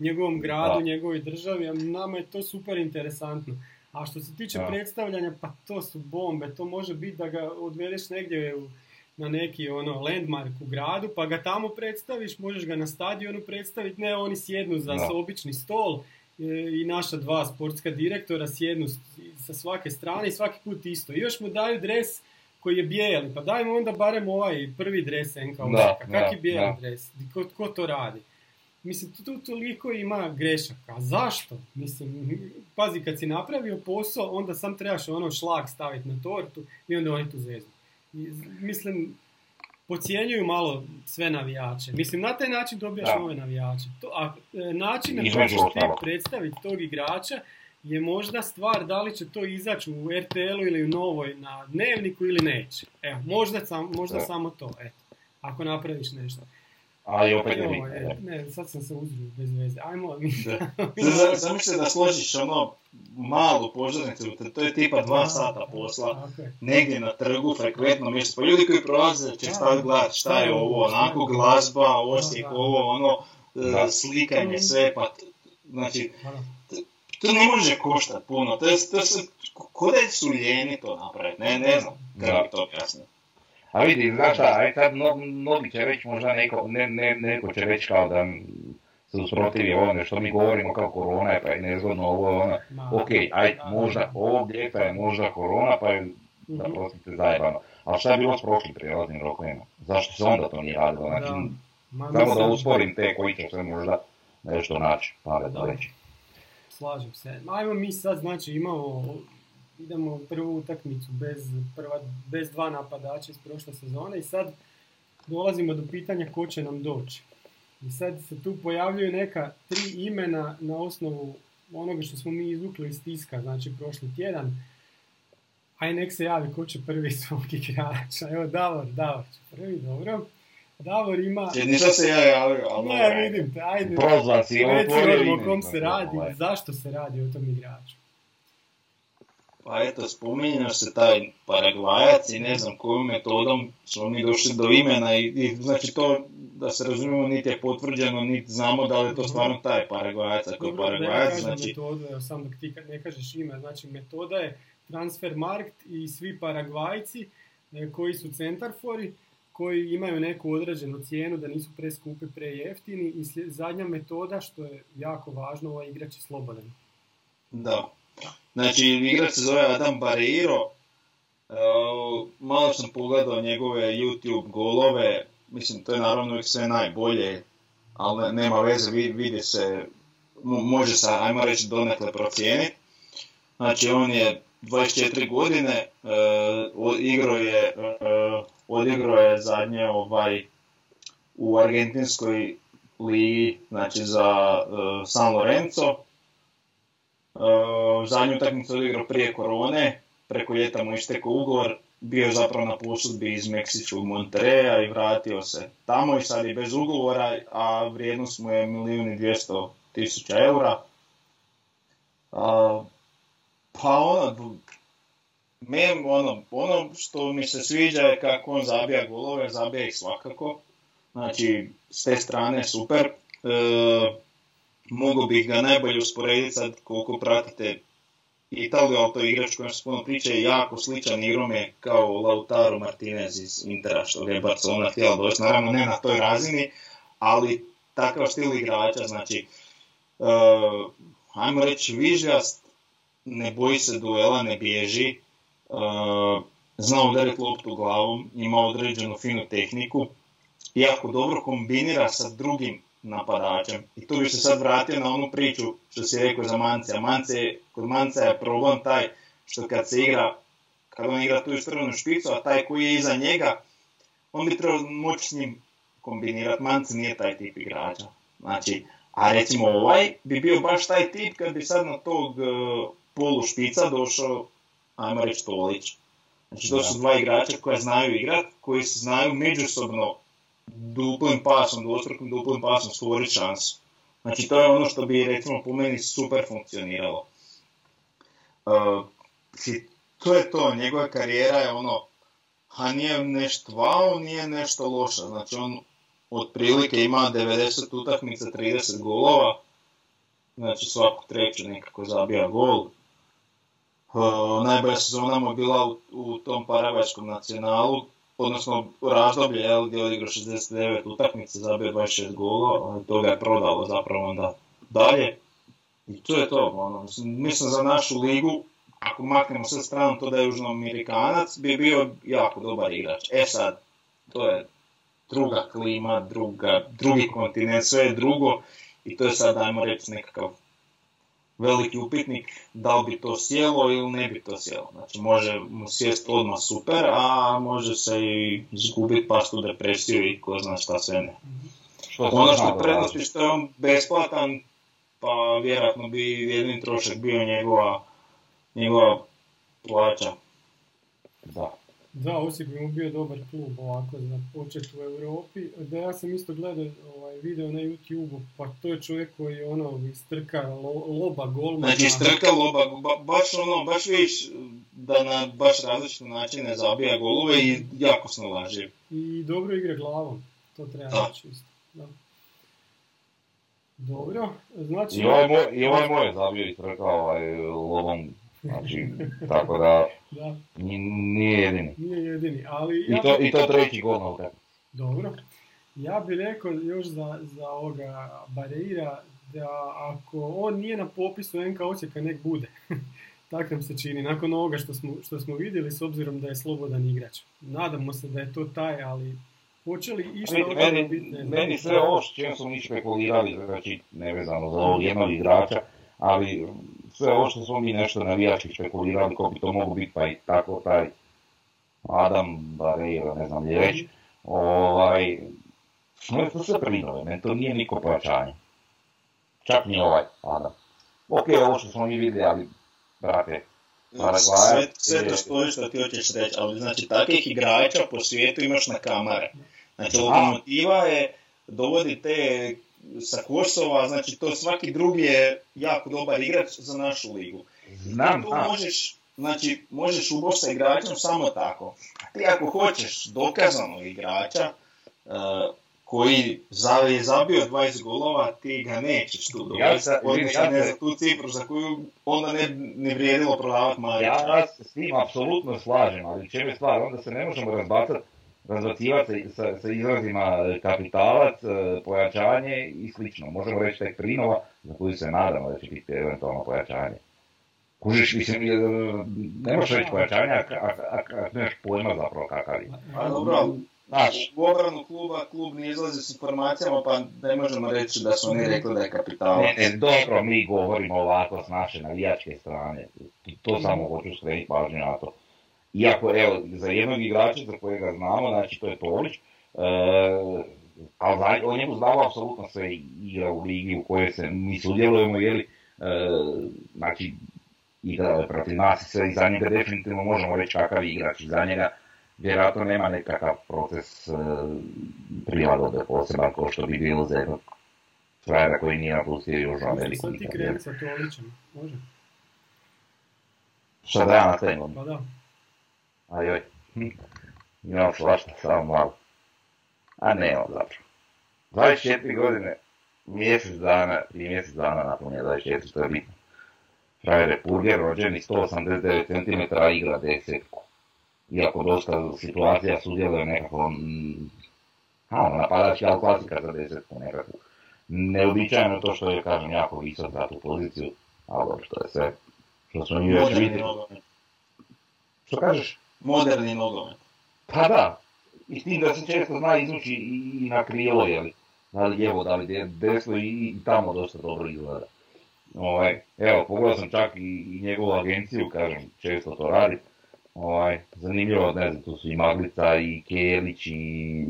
njegovom gradu, njegovoj državi, a nama je to super interesantno. A što se tiče predstavljanja, pa to su bombe, to može biti da ga odvedeš negdje na neki ono landmark u gradu, pa ga tamo predstaviš, možeš ga na stadionu predstaviti, ne, oni sjednu za obični stol i naša dva sportska direktora sjednu sa svake strane i svaki put isto. I još mu daju dres koji je bijeli, pa dajmo onda barem ovaj prvi dres NK Osijeka, kak je bijeli dres, ko to radi? Mislim, tu toliko ima grešaka, zašto? Mislim, pazi, kad si napravio posao, onda sam trebaš ono šlag staviti na tortu i onda oni tu zeznu. Mislim, pocijenjuju malo sve navijače. Mislim, na taj način dobijaš nove navijače. A način na koji ćeš ti predstaviti tog igrača je možda stvar da li će to izaći u RTL-u ili u Novoj na Dnevniku ili neće. Evo, možda samo to, eto, ako napraviš nešto. Ali opet ne, sad sam se uzružio bez veze. Ajmo, mi... Zamišljaj da složiš ono malu požarnicu, to je tipa 2 sata posla, negdje na trgu, frekventno mjesto. Pa ljudi koji prolaze će stati gledati šta je ovo, onako glazba, Osijek, ovo, ono, slikanje, sve, pa... Znači, to ne može koštati puno, ko da su ljeni to napraviti, ne znam, kako bi to jasno. A vidi, znaš šta, aj sad mnogi će reći, možda neko će reći kao da se usprotivi ovome što mi govorimo kao korona je pa je nezgodno ovo je ono, okej, aj možda ovog ljeta je možda korona pa je, da prostite, zajebano. Ali šta je bilo s prošlim prijelaznim rokovima? Zašto se onda to nije radilo? Znači, samo da usporim te koji će se možda nešto naći, pametno reći. Slažem se. Ajmo mi sad, znači imamo... Idemo u prvu utakmicu bez 2 napadača iz prošle sezone i sad dolazimo do pitanja ko će nam doći. I sad se tu pojavljuju neka 3 imena na osnovu onoga što smo mi izvukli iz tiska, znači prošli tjedan. Aj nek se javi ko će prvi svog igrača. Evo Davor će prvi, dobro. Davor ima... Nisam se ja javio, ali... Ne, vidim te, ajde. Prozva si, recimo o kom se radi, zašto se radi o tom igraču. Pa eto, spominjao se taj Paragvajac i ne znam kojom metodom smo mi došli do imena i znači to, da se razumijemo, niti je potvrđeno, niti znamo da li je to stvarno taj Paragvajac. Dobro, Paragvajac, ne znači... metoda, sam dok ti ne kažeš ime, znači metoda je Transfermarkt i svi Paragvajci koji su centarfori, koji imaju neku određenu cijenu da nisu preskupi, prejeftini i zadnja metoda što je jako važno, ovaj igrač je slobodan. Da. Znači, igrač se zove Adam Barreiro, malo sam pogledao njegove YouTube golove, mislim, to je naravno sve najbolje, ali nema veze, vidi se, može se, ajmo reći, donekle procijeniti. Znači, on je 24 godine, odigrao je zadnje u argentinskoj ligi, znači za San Lorenzo. Zadnju utakmicu odigrao prije korone, preko ljeta mu istekao ugovor, bio je zapravo na posudbi iz Meksičkog Monterreja i vratio se tamo i sad je bez ugovora, a vrijednost mu je 1.200.000 eura. Pa ono, Ono što mi se sviđa je kako on zabija golove, zabija ih svakako. Znači, s te strane super. Mogu bih ga najbolje usporediti sad koliko pratite Italiju, ali to je igrač kojem se puno priča, je jako sličan igrome kao Lautaro Martinez iz Intera, što je Barcelona htjela doći. Naravno, ne na toj razini, ali takav stil igrača, znači, ajmo reći, vižast, ne boji se duela, ne bježi, zna udariti loptu glavom, ima određenu finu tehniku, jako dobro kombinira sa drugim napadačem. I tu bi se sad vratio na onu priču što si rekao za Mance. Kod Manca je problem taj što kad se igra, kad on igra tu stranu špicu, a taj koji je iza njega, on bi trebao moći s njim kombinirati. Mance nije taj tip igrača. Znači, a recimo ovaj bi bio baš taj tip kad bi sad na tog polu špica došao, ajmo reći, Tolić. Znači, to su dva igrača koja znaju igrat, koji se znaju međusobno duplim pasom, dvostrukim duplim pasom stvoriti šansu. Znači, to je ono što bi, recimo, po meni super funkcioniralo. To je to, njegova karijera je ono, a nije nešto wow, nije nešto loša. Znači, on otprilike ima 90 utakmica, 30 golova, znači svaku treću nekako zabija gol. Najbolja sezona mu je bila u tom paragvajskom nacionalu, odnosno razdoblje, gdje je odigrao 69 utakmice, zabio 26 golova, ali to ga je prodalo zapravo onda dalje. I to je to, ono, mislim za našu ligu, ako maknemo sve stranu to da je Južnoamerikanac, bi bio jako dobar igrač. E sad, to je druga klima, drugi kontinent, sve je drugo i to je sad, dajmo reći, nekakav veliki upitnik, da li bi to sjelo ili ne bi to sjelo. Znači, može mu sjest odmah super, a može se i izgubiti paštu u depresiju i ko zna šta sve ne. Ono što prednosti što je on besplatan, pa vjerojatno bi jedini trošak bio njegova plaća. Da, Osijek bi mu bio dobar klub ovako za počet u Europi. Da, ja sam isto gledao video na YouTube-u, pa to je čovjek koji je ono istrka loba golmana. Znači istrka loba, baš vidiš da na baš različite načine zabija golove i jako snalaži. I dobro igra glavom, to treba reći isto. Da. Dobro, znači... I ovaj moj je zabio istrka lobom. Znači, tako da, nije jedini. Nije jedini, ali... I to treći gol na utakmici. Dobro. Ja bih rekao još za ovoga Bareira da ako on nije na popisu NK Osijeka, nek bude. Tako nam se čini, nakon ovoga što smo vidjeli, s obzirom da je slobodan igrač. Nadamo se da je to taj, ali počeli išta... Meni sve ovo s čim smo mi špekulirali, znači nevezano za ovog jednog igrača, ali... Sve ovo što smo mi nešto navijački špekulirali ko bi to mogu biti, pa i tako taj Adam Bareira, ne znam gdje reći, to sve prinove, meni to nije niko pojačanje. Čak ni ovaj Adam. Ok, ovo što smo mi vidjeli, ali, brate, Paragvaja... Sve to stoji što ti hoćeš reći, ali znači takvih igrača po svijetu imaš na kamare. Znači, Lokomotiva je, dovodi te... sa Kosova, znači to svaki drugi je jako dobar igrač za našu ligu. Znam, tu možeš uboći sa igračem samo tako. Ti ako hoćeš dokazanog igrača koji je zabio 20 golova, ti ga nećeš tu dobiti. Odnosno za tu cifru za koju onda ne vrijedilo prodavati Marića. Ja s tim apsolutno slažem, ali čem je stvar, onda se ne možemo razbacati razvracivati sa izrazima kapitalac, pojačanje i slično. Možemo reći tek prinova za koju se nadamo da će biti eventualno pojačanje. Kužiš, mislim, ne možeš reći pojačanje ako nemaš pojma zapravo kakav je. Pa dobro, u obranu kluba klub ne izlazi s informacijama pa ne možemo reći da su oni rekli da je kapitalac. Ne, dobro, mi govorimo ovako s naše navijačke strane. To samo hoću skrenuti pažnju na to. Iako, evo, za jednog igrača za kojega znamo, znači to je Tolić, ali o njemu znamo apsolutno sve igra u ligi u kojoj se mi sudjelujemo, jeli, znači, igra protiv nas i sve, i za njega definitivno možemo reći kakav igrač, i za njega vjerojatno nema nekakav proces prilagodbe posebno, kao što bi bilo za jednog frajera koji nije napustio Južnu Ameriku. Sad ti kreni sa Tolićem, može? Šta da ja na tegom? Pa da. Ajoj. Imam svašta, samo malo. A nemam zapravo. 24 godine, mjesec dana nakon je 24, što je bitno. Frajer je purger, rođeni 189 cm, igra desetku. Iako dosta situacija sudjeluje nekako... napadač kao klasika za desetku nekako. Neobičajno to što je, kažem, jako visok za tu poziciju, ali što je sve. Što smo mi još vidjeli. Što kažeš? Moderni nogomet. Pa da. I s tim da se često zna izvući i na krilo, jeli. Da li lijevo, da li desno i tamo dosta dobro izgleda. Evo, pogledao sam čak i njegovu agenciju, kažem, često to radi. Zanimljivo, ne znam, tu su i Maglica, i Kelić, i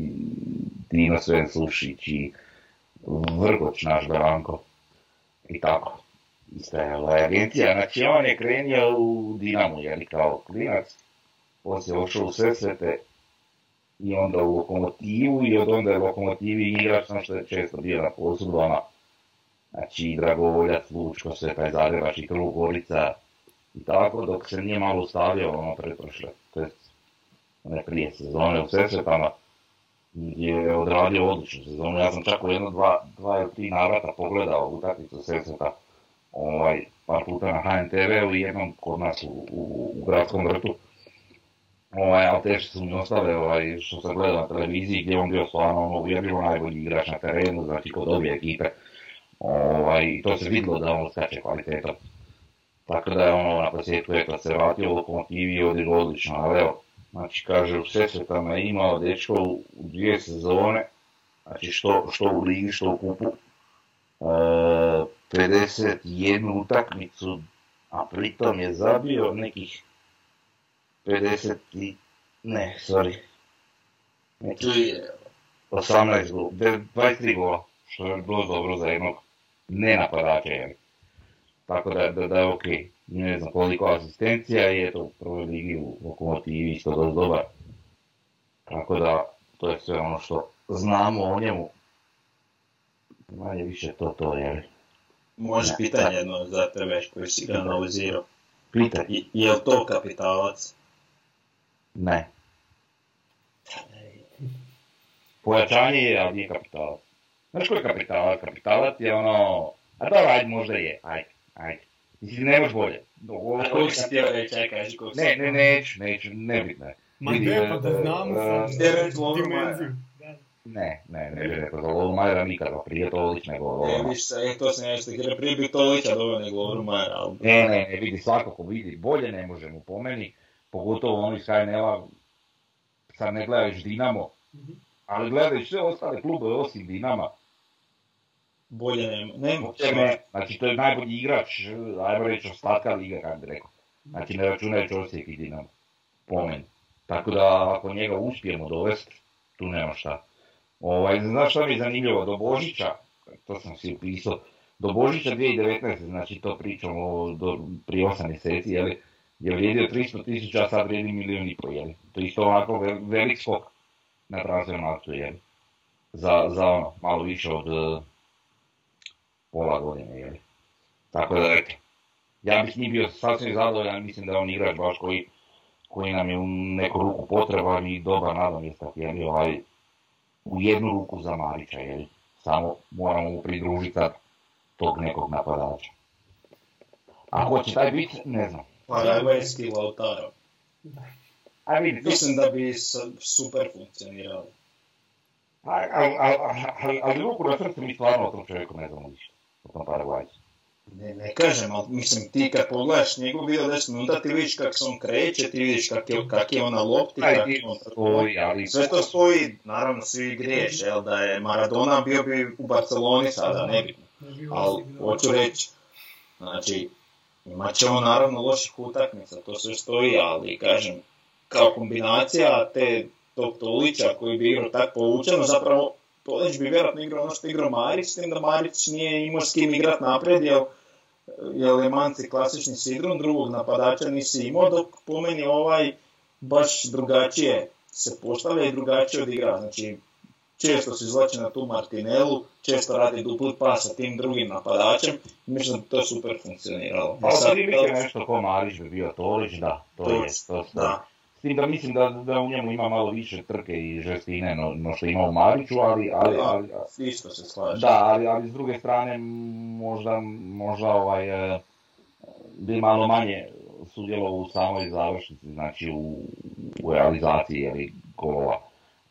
Dino Skender, i Vrgoč naš Branko. I tako. Ista je agencija. Znači, on je krenio u Dinamu, jeli, kao klinac. Poslije ošao u Svesvete i onda u Lokomotivu i od onda je Lokomotivi igrač, sam što je često bio na posudbama. Znači i Dragovoljac, Lučko, Sveta i Zagrebač i Krugorica i tako, dok se nije malo ustavljao ono pretprošle, to je one prije sezone u Svesvetama je odradio odličnu sezonu. Ja sam čak u jedno dva ili tri navrata pogledao utakmicu Svesveta par puta na HNTV-u i jednom kod nas u gradskom vrtu. Ali teško su mi ostale što sam gledao na televiziji gdje on bio stvarno uvjerljivo najbolji igrač na terenu, znači kod obje ekipe. To se vidilo da on skače kvalitetom. Tako da je ono na posjetu kad se vratio u Lokomotivi i odigrao odlično. Ali evo, znači kaže u Svesvetama je imao dečko u dvije sezone, znači što u ligi, što u kupu. 51 utakmicu, a pritom je zabio nekih 23 gola, što je bilo dobro za jednog nenapadača, jel? Tako da je okej, ne znam koliko asistencija je, to u prvoj ligi u Lokomotivi isto dosta dobar. Tako da, to je sve ono što znamo o njemu. Manje više to, jel? Može pitanje jedno za tebe koji si ga analizirao. Pitaj. Je li to kapitalac? Ne. Pojačanje je, ali nije kapitalac. Znaš koji je kapitalac? Kapitalac je ono... A da, ajde, možda je. Ajde. Mislim, ne možeš bolje. A koliko sam tijelo reći, aj kaži koliko sam... Neću, nebitno je. Ma ne, pa da znamo sam. Ne bih rekao za Lovru Majera nikada, prije Tolić nego Lovru Majera. To se nešto htio, prije bih Tolića dobro nego Lovru Majera. Ne, vidi, svako ko vidi bolje ne može mu pomeni, pogotovo oni iz HNL-a, sad ne gledaš Dinamo, ali gledaš sve ostale klube osim Dinama. Bolje nema. Znači to je najbolji igrač, ajmo reći ostatka liga, kako bih rekao. Znači ne računajući Osijek i Dinamo, pomeni. Tako da ako njega uspijemo dovesti, tu nema šta. Znaš što mi je zanimljivo, do Božića, to sam si upisao, do Božića 2019, znači to pričam prije 8 mjeseci, je vrijedio 300.000, a sad vrijedi 1,5 milijuna, jeli. To je isto onako velik skok na transfernom marketu, jeli. Za ono, malo više od pola godine, jeli. Tako da rekao, ja bih s njim bio sasvim zadovoljan, mislim da je on igrač baš koji nam je u neku ruku potreban i dobar nadomjestak, jeli, u jednu ruku za Marića, jel? Samo moramo mu pridružiti sad tog nekog napadača. A ko će taj biti, ne znam. Pa da je stil Lautaro. Mislim da bi super funkcioniralo. Ali ruku na srcu mi stvarno o tom čovjeku ne znamo ništa. O tom Paraguajcu. Ne kažem, ali mislim ti kad pogledaš njegov video 10 minuta ti vidiš kako se on kreće, ti vidiš kak je ona lopti, sve to stoji, naravno svi griješ, jel da je Maradona bio bi u Barceloni sada, nebitno, ali hoću reći, znači imat će on naravno loših utakmica, to sve stoji, ali kažem, kao kombinacija te tog Tolića koji bi igrao tako povučeno, zapravo Tolić bi vjerojatno igrao ono što igrao Marić, s tim da Marić nije imao s kim igrat naprijed, jer je Mance klasični sidron, drugog napadača nisi imao, dok po meni baš drugačije se postavlja i drugačije odigra. Znači, često se izvlači na tu Martinelu, često radi dupli pas sa tim drugim napadačem, mislim da bi to super funkcioniralo. Pa sad vi bih nešto ko Marić bi bio Tolić, da, to je. S tim da mislim da u njemu ima malo više trke i žestine no što ima u Mariću, ali isto se slaže. Da, ali s druge strane možda bi malo manje sudjelovao u samoj završnici, znači u realizaciji ili golova,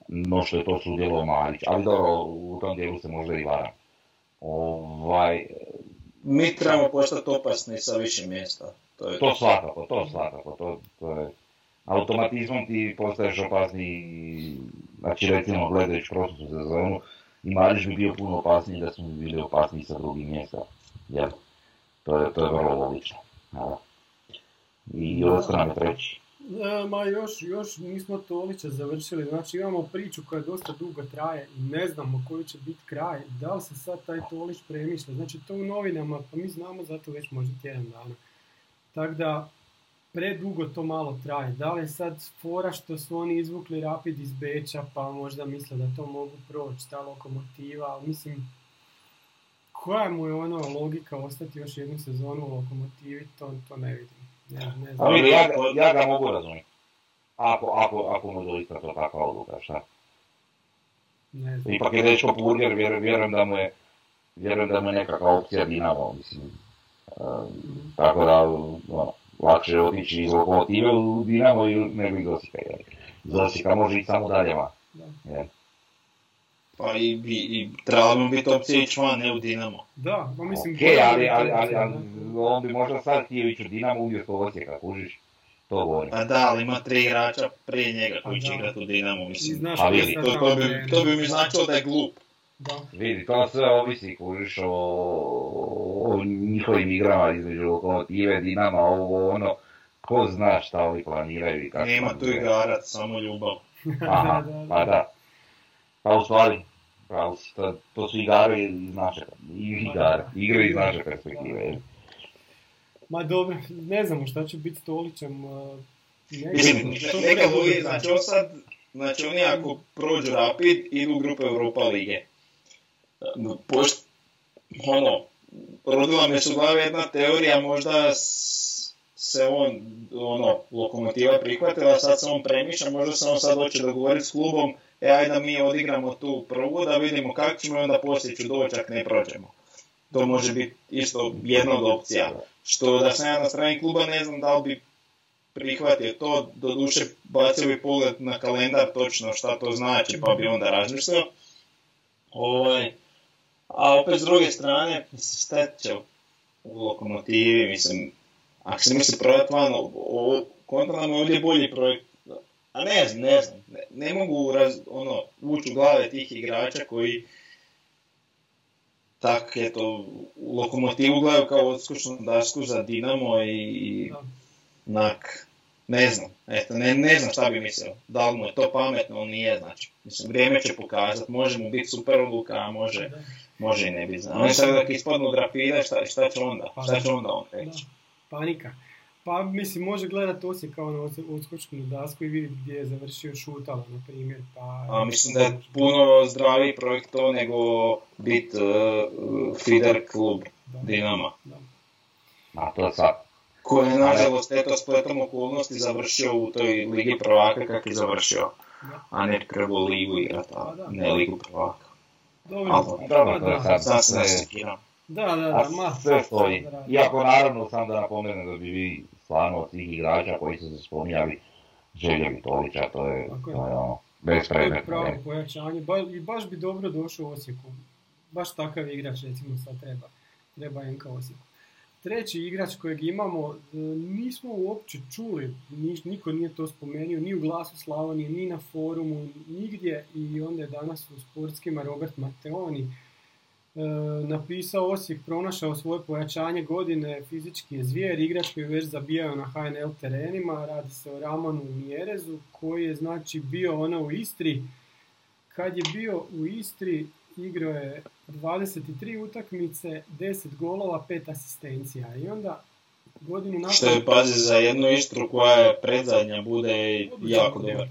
no što je to sudjelovao Marić. Ali dobro, u tom dijelu se možda i varam. Mi trebamo postati opasni sa više mjesta. To svakako. To je... Automatizmom ti postaješ opasniji, znači recimo gledajući prošlu sezonu, i Marić bi bio puno opasniji da smo bili opasniji sa drugih mjesta, jel? To je vrlo logično. I od strane treći. Ma još nismo Tolića završili, znači imamo priču koja dosta dugo traje i ne znamo koji će biti kraj, da li se sad taj Tolić premišlja, znači to u novinama, pa mi znamo zato već možda tjedan dana. Tako da, predugo to malo traje. Da li je sad fora što su oni izvukli Rapid iz Beča, pa možda misle da to mogu proći, ta Lokomotiva, mislim, koja mu je ono logika ostati još jednu sezonu u Lokomotivi, to ne vidim. Ne znam. Ali ja ga mogu razumjeti. Ako mu doista to takva odluka, šta? Ne znam. Ipak je dečko Burger, vjerujem da mu je nekakva opcija Dinamo, mislim. Tako da, ono, lakše je otići iz Lokomotive u Dinamo i nego iz Osijeka. Osijeka može i samo daljeva. Da. Pa i trebalo bi biti opcija ići van, ne u Dinamo. Da, pa mislim... Ali on bi možda sad htio ići u Dinamo umjesto Osijeka, kužiš? To govorim. A da, ali ima 3 igrača prije njega koji će igrati u Dinamo, mislim. To bi mi značilo da je glup. Da. Vidi, to sve ovisi, kužiš, o njihovim igrama između Lokomotive, Dinama, ovo, ono, ko zna šta ovi planiraju i kako... Nema tu igarac, samo ljubav. Aha, da. Pa u stvari, to su igre iz naše perspektive. Ma dobro, ne znamo šta će biti s Tolićem. Nekad uvijek, znači oni ako prođu Rapid, idu u grupe Europa lige. Rodila me se u glavi jedna teorija, možda se Lokomotiva prihvatila, sad se on premišlja, možda se on sad hoće dogovoriti s klubom, ajde da mi odigramo tu prvu, da vidimo kako ćemo i onda poslije ću doći ako ne prođemo. To može biti isto jedna od opcija. Što da sam ja na strani kluba, ne znam da li bi prihvatio to, doduše bacio bi pogled na kalendar točno šta to znači, pa bi onda razmislio. A opet s druge strane, šta će u Lokomotivi, mislim, ako se misli projekt van, kontra nam je ovdje bolji projekt. A ne znam, ne mogu ući u glave tih igrača koji tak, eto, u Lokomotivu gledaju kao odskočnu dasku za Dinamo i nak, ne znam, eto, ne znam šta bi mislio, da li mu je to pametno, on nije, znači, mislim, vrijeme će pokazati, može mu biti super odluka, a može i ne biti, znači, on je sad tako ispadnu grafida, šta će onda, on reći? Panika. Pa, mislim, može gledati Osijek kao na odskočnu dasku i vidjeti gdje je završio Šutala, na primjer, pa... A mislim da je puno zdraviji projekt to nego biti feeder klub Dinama. A to sad. Koji je, nažalost, eto spletom okolnosti završio u toj Ligi prvaka kako je završio, a ne trebao Ligu igrati, a ne Ligu prvaka. Dobro, sad se ne sekiram. Da, sve stoji. Iako naravno sam da napomenem da bi vi stvarno od svih igrača koji su se spominjali željeli Tolića, to je bespredmetno. To je pravo pojačanje, baš bi dobro došao u Osijeku. Baš takav igrač recimo sad treba NK Osijeku. Treći igrač kojeg imamo, nismo uopće čuli, niko nije to spomenuo, ni u Glasu Slavonije, ni na forumu, nigdje, i onda je danas u Sportskima Robert Mateoni napisao: Osijek pronašao svoje pojačanje godine, fizički je zvijer, igrač koji je već zabijao na HNL terenima, radi se o Ramonu Miérezu, koji je znači bio u Istri. Kad je bio u Istri, igrao je 23 utakmice, 10 golova, 5 asistencija, i onda godinu nakon... Što je, pazi, za jednu Istru koja je predzadnja, bude jako dobar.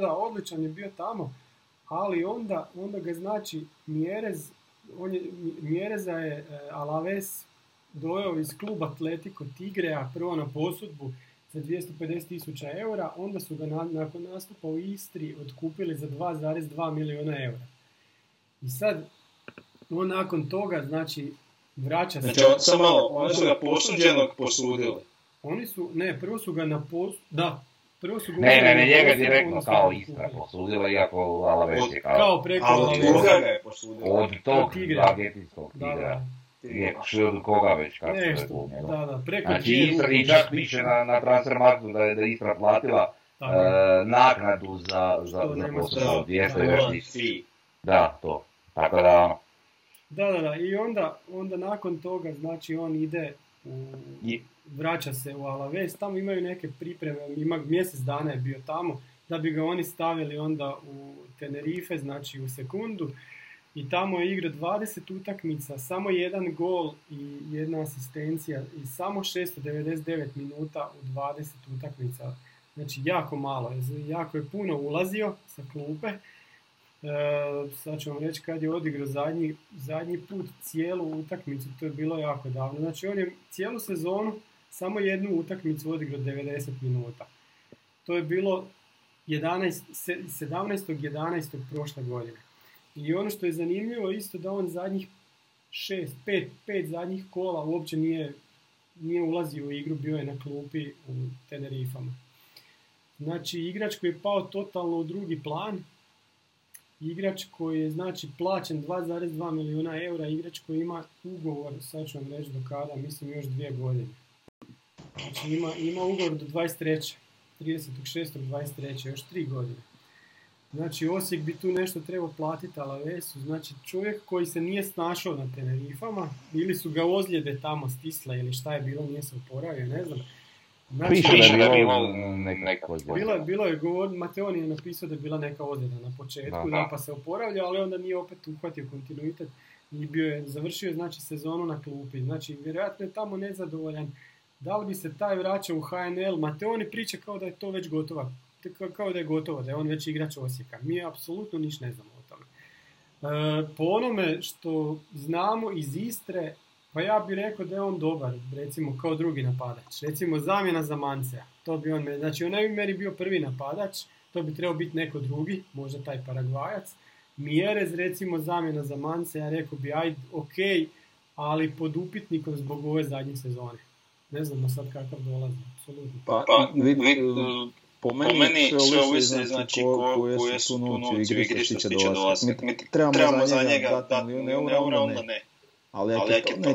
Da, odličan je bio tamo, ali onda ga znači Miérez... Miéreza je Alavés dojao iz kluba Atletico Tigrea, prvo na posudbu, za 250.000 eura, onda su ga nakon nastupa u Istri otkupili za 2,2 miliona eura. I sad, on nakon toga, znači, vraća se... Znači, samo malo, oni su ga posuđenog posudili. Oni su, ne, prvo su ga na posud... Da. Prvo su ne, ne, ne, njega direktno kao Istra posudila, iako Alavés je kao preključio. Ali od toga je posudila. Od tog argentinskog tigra. Od koga već, kako se je to umjelo. Znači, Istra i čak piše na Transfermarktu da je Istra platila naknadu za posudilo. Jeste još nisi. Da, to. Tako da... Da, i onda nakon toga, znači, on ide u... vraća se u Alavés, tamo imaju neke pripreme, ima mjesec dana je bio tamo, da bi ga oni stavili onda u Tenerife, znači u sekundu, i tamo je igrao 20 utakmica, samo jedan gol i jedna asistencija i samo 699 minuta u 20 utakmica. Znači jako malo, jako je puno ulazio sa klupe. Sad ću vam reći kad je odigrao zadnji put cijelu utakmicu, to je bilo jako davno. Znači on je cijelu sezonu samo jednu utakmicu odigrao 90 minuta. To je bilo 17.11. prošle godine. I ono što je zanimljivo isto da on zadnjih 5 zadnjih kola uopće nije ulazio u igru, bio je na klupi u Tenerifama. Znači igrač koji je pao totalno u drugi plan, igrač koji je, znači, plaćen 2,2 milijuna eura, igrač koji ima ugovor, sad ću vam reći do kada, mislim još 2 godine. Znači ima ugovor do 23. 30.6.23. još 3 godine. Znači Osijek bi tu nešto trebao platiti Alavesu, znači čovjek koji se nije snašao na Tenerifama, ili su ga ozljede tamo stisle ili šta je bilo, nije se oporavio, ne znam. Znači, piše da je neka ozljeda. Bilo je govor, Mateon je napisao da je bila neka ozljeda na početku, da pa se oporavlja, ali onda nije opet uhvatio kontinuitet i završio, znači, sezonu na klupi. Znači, vjerojatno je tamo nezadovoljan. Da li bi se taj vraćao u HNL? Mateon je priča kao da je to već gotova. Kao da je gotovo, da je on već igrač Osijeka. Mi apsolutno ništa ne znamo o tome. Po onome što znamo iz Istre, pa ja bih rekao da je on dobar, recimo, kao drugi napadač. Recimo, zamjena za Mancea. To bi on, znači, on ne bi meni bio prvi napadač, to bi trebao biti neko drugi, možda taj Paragvajac. Miérez, recimo, zamjena za Mancea, rekao bi, ajde, okej, ali pod upitnikom zbog ove zadnje sezone. Ne znamo sad kakav dolazi, apsolutno. Po meni sve ovisi, znači, koje su tu novci u igri što stiče dolaziti. Mi trebamo za njega dati milijon eura, onda ne. Ali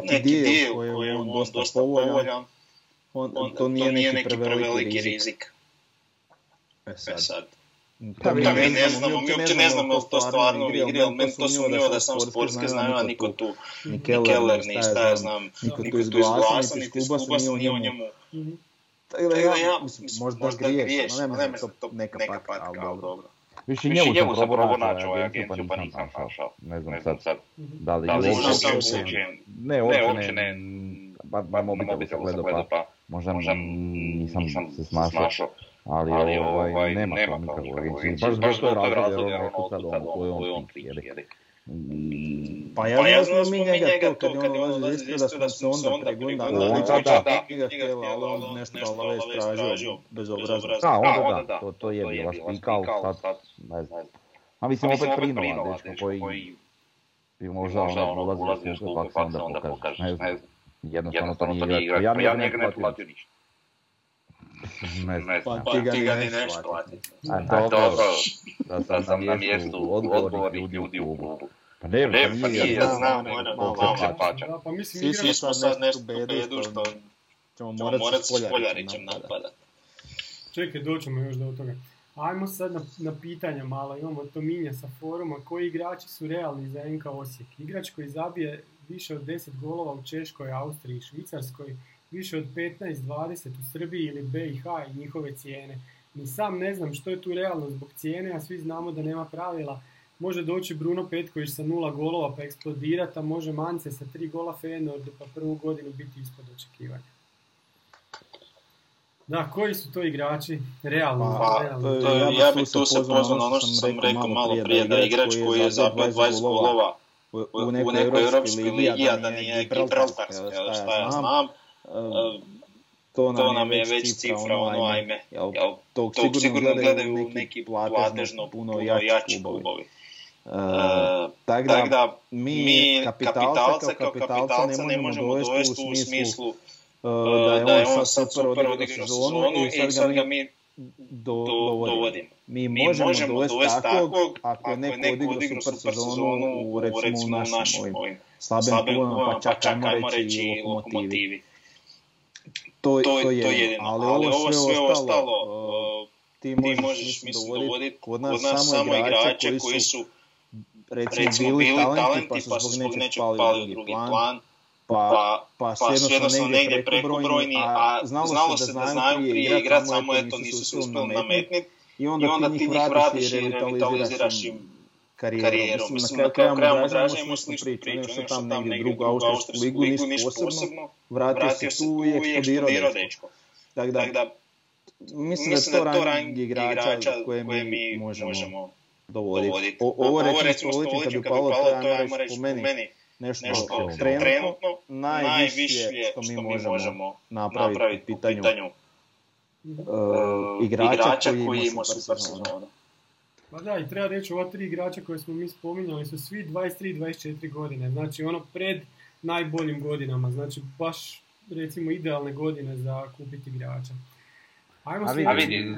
neki dio koji je on dosta povoljan, to nije neki preveliki rizik. E sad. Mi ne znamo, mi uopće ne znamo to stvarno u igri, ali meni to sumnjivo da sam sportske znaju, a niko tu, ni Keller, ni šta ja znam, niko tu izglasa, niti skuba se nije o njemu. Možda griješ, ne znam, neka patka, ali dobro. Više njemu sam probao naći ovaj agenciju, pa nisam šao. Ne znam sad, da li uopće... Ne, uopće ne, bar mobitel gledao, pa možda nisam se snašao. Ali nema nikakvu agenciju, baš to je razlog, jer ono sad ono koju on prijede. Pa ja znam mi njega to, kad je on lazi isto da smo se onda prigodali. On tada njega htjela, ali on nešto Alavés tražio bezobrazno. Da, onda da, to je bila spikal, sad ne znam. A mislim opet Prinova, dečko koji bi možda ulazio u klubu, pa se onda pokaže. Jednostavno to nije igrač, ja njega ne platio ništa. Pa ti ga ni nešto platio. A dobro, da sam na mjestu odgovornih ljudi u klubu. Pa ne, ja znam, moram se pačati. Svi smo sad nešto bedu što ćemo morati s Poljarićem napadati. Čekaj, doćemo još do toga. Ajmo sad na pitanja malo, imamo Tominja sa foruma. Koji igrači su realni za NK Osijek? Igrač koji zabije više od 10 golova u Češkoj, Austriji i Švicarskoj, više od 15-20 u Srbiji ili BiH i njihove cijene. Ni sam ne znam što je tu realno zbog cijene, a svi znamo da nema pravila. Može doći Bruno Petković sa 0 golova pa eksplodirati, a može Mance sa 3 gola Feyenoordu pa prvu godinu biti ispod očekivanja. Da, koji su to igrači? Realno. Ja bih tu se pozvao na ono što sam rekao malo prije, da igrač koji je za 20 golova u nekoj europskoj ligi, a da nije Gibraltarska, šta ja znam. to nam je već cifra, ono ajme. Tog sigurno gledaju neki platežno puno jači klubovi. Tako da mi kapitalca kao kapitalca ne možemo dovesti u smislu da je on sad super odigrao sezonu i sad ga mi dovodimo. Mi možemo dovesti takvog ako je neko odigrao super sezonu u recimo našim ovim slabim klubovima, pa čak ajmo reći Lokomotivi. To je jedino, ali ovo sve ostalo ti možeš dovoditi kod nas samo igrače koji su recimo bili talenti pa su zbog nečeg pali u drugi plan, pa su jednostavno negdje prekobrojni, a znalo se da znaju prije igrat, samo eto nisu se uspjeli nametniti i onda ti njih vratiš i revitaliziraš im karijerom. Mislim, na kraju Draža imao sličnu priču, nešto tam negdje drugu austrijsku ligu, ništa posebno, vratio se tu i eksplodirao dečko. Tako da, mislim da je to rang igrača koje mi možemo dovoditi. Ovo recimo Stoliću kad bi palo, to je ajmo reći po meni nešto trenutno najviše što mi možemo napraviti u pitanju igrača koji ima super sezonu. Pa da, i treba reći, ova tri igrača koje smo mi spominjali su svi 23-24 godine, znači ono pred najboljim godinama, znači baš recimo idealne godine za kupiti igrača. Ajmo se vidi,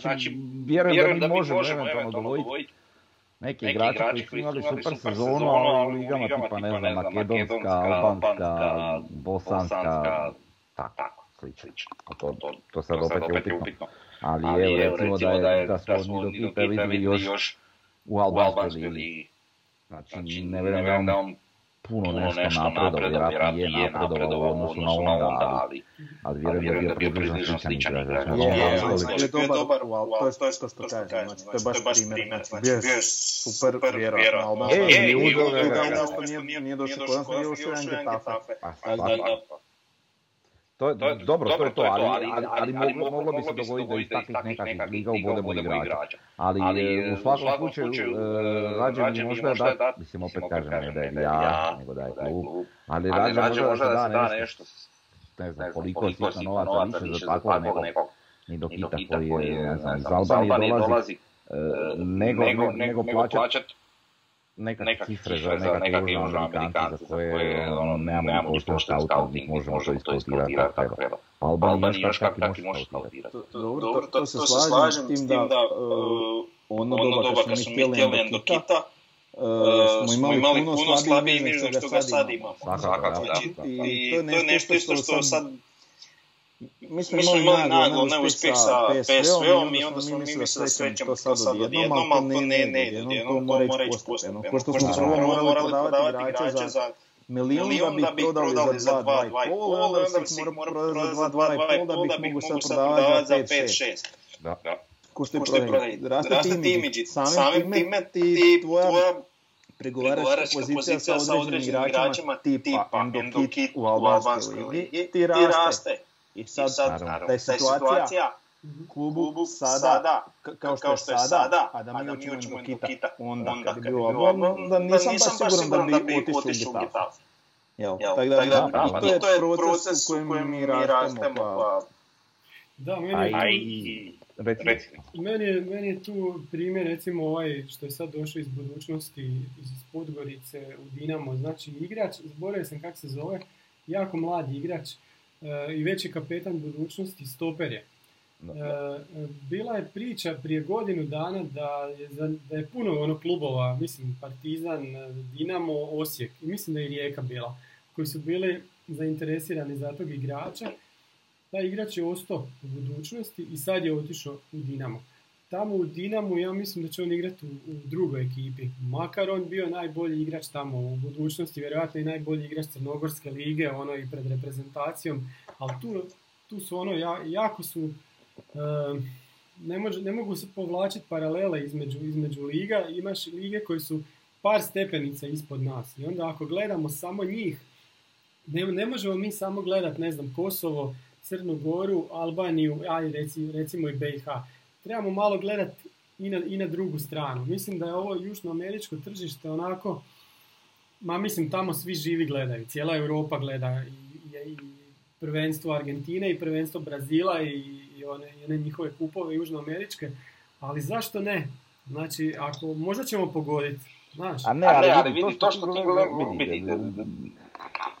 znači vjerujem da mi možemo eventualno dovoljiti neki igrači koji imali super sezonu, ali u ligama tipa ne znam, makedonska, albanska, bosanska, tako, slično. To sad opet je upitno. Ali evo, recimo da smo od Nidokipe vidjeli još u albanskoj ligi. Znači, ne vjerujem da on puno nešto napredovao, vjerojatno je napredovao u odnosu na onda, ali vjerujem da je bio približno sličan igrač. Je dobar, to je što kažem, znači, to je baš primjer. Bio je super vjerojatno, ali nije došao kod nas, nije došao jedan getafe. To je to, ali moglo bi se dogoditi da iz takvih nekakvih liga ubodemo igrača. Ali u svakom slučaju, rađe mi možda da, mislim opet kažem da je ja, nego da je klub, ali rađe možda da se da nešto, ne znam koliko sitna novaca više za takvog nekog Nidokita koji je iz Albanije dolazi, nego plaćat nekakve cifre za nekakve južne Amerikance za koje nemamo ništa scouting, možemo to iscoutirati kako treba. Pa Albanija još kako možeš scoutirati. Dobro, to se slažem s tim da ono doba kad smo mi htjeli Endokita smo imali puno slabije izmjene nego što ga sad imamo. I to je nešto isto što sad mi smo imali naglo neuspjeh sa PSV-om i onda smo mi mislili da srećemo to sad odjednom, ali to ne ide odjednom, to mora ići postupno. Pošto smo prvo morali prodavati igrače za milijun da bi ih prodali za 2,5, onda bi se ih morali prodati za 2,5 da bi ih mogu sad prodavati za 5-6. Košto je prodaj? Rastati imidži. Samim time ti tvoja pregovaračka pozicija sa određenim igračima tipa Endokit u albanskoj ligi ti raste. I sad da je situacija klubu sada, kao što je sada, a da mi učinimo Endokita onda kad je bilo obrano, onda nisam baš siguran da bi otišao u Getafe. I to je proces u kojem mi rastemo. Da, meni je tu primjer, recimo ovaj što je sad došao iz budućnosti, iz Podgorice u Dinamo, znači igrač, zborio sam kako se zove, jako mladi igrač, i već je kapetan budućnosti, stoper je. Bila je priča prije godinu dana da je puno ono klubova, mislim Partizan, Dinamo, Osijek i mislim da je Rijeka bila, koji su bili zainteresirani za tog igrača. Taj igrač je ostao u budućnosti i sad je otišao u Dinamo. Tamo u Dinamu ja mislim da će on igrati u drugoj ekipi. Makar on bio najbolji igrač tamo u budućnosti, vjerojatno i najbolji igrač crnogorske lige, ono i pred reprezentacijom, ali tu su ono, jako su, ne mogu se povlačiti paralele između liga, imaš lige koji su par stepenica ispod nas i onda ako gledamo samo njih, ne možemo mi samo gledati, ne znam, Kosovo, Crnu Goru, Albaniju, aj recimo i BiH. Trebamo malo gledati i na drugu stranu. Mislim da je ovo južnoameričko tržište onako, tamo svi živi gledaju, cijela Europa gleda i prvenstvo Argentine i prvenstvo Brazila i one njihove kupove južnoameričke, ali zašto ne? Znači, ako možda ćemo pogoditi, znaš. A ne, ali vidi to što ti vidi.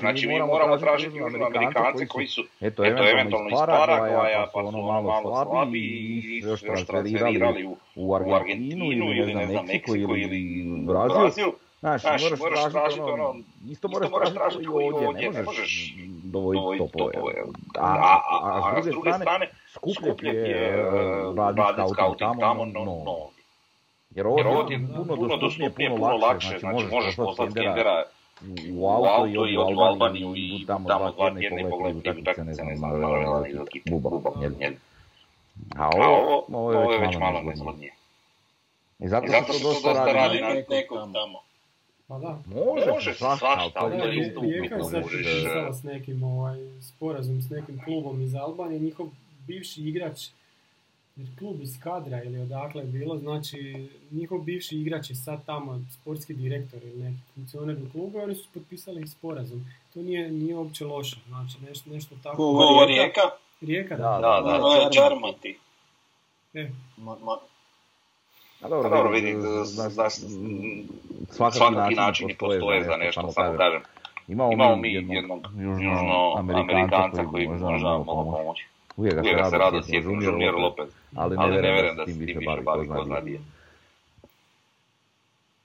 Znači mi moramo tražiti Amerikance koji su eventualno iz Paragvaja, pa su ono malo slabi i još transferirali u Argentinu ili ne znam, Meksiko ili Brazil. Znaš, moraš tražiti ono, isto moraš tražiti ovdje, ne možeš dovoljiti topove. A s druge strane, skuplje je raditi scouting tamo, no. Jer ovo je puno dostupnije, puno lakše, znači možeš poslati Skendera u auto i od Albaniju i tamo dva tjedne i pogledati utakmice, ne znam, buba, jel? A ovo je već malo nezgodnije. I zato se to dosta radi na nekog tamo. Možeš svašta, ali to je istupno. Sad pisala s nekim sporazum, s nekim klubom iz Albanije, njihov bivši igrač, jer klub iz kadra ili odakle je bilo, znači njihov bivši igrač je sad tamo sportski direktor ili neki funkcioner u klubu, oni su potpisali sporazum. To nije uopće loše, znači nešto tako. Ovo je Rijeka? Rijeka, da. To je Čarmati. Dobro, vidim, svakaki načini postoje za nešto, samo kažem. Imamo mi jednog južnoamerikanca koji možda malo pomoći. Uvijek se rado sjetim Žunior Lopez, ali ne vjerujem da se tim više bavi ko znadije.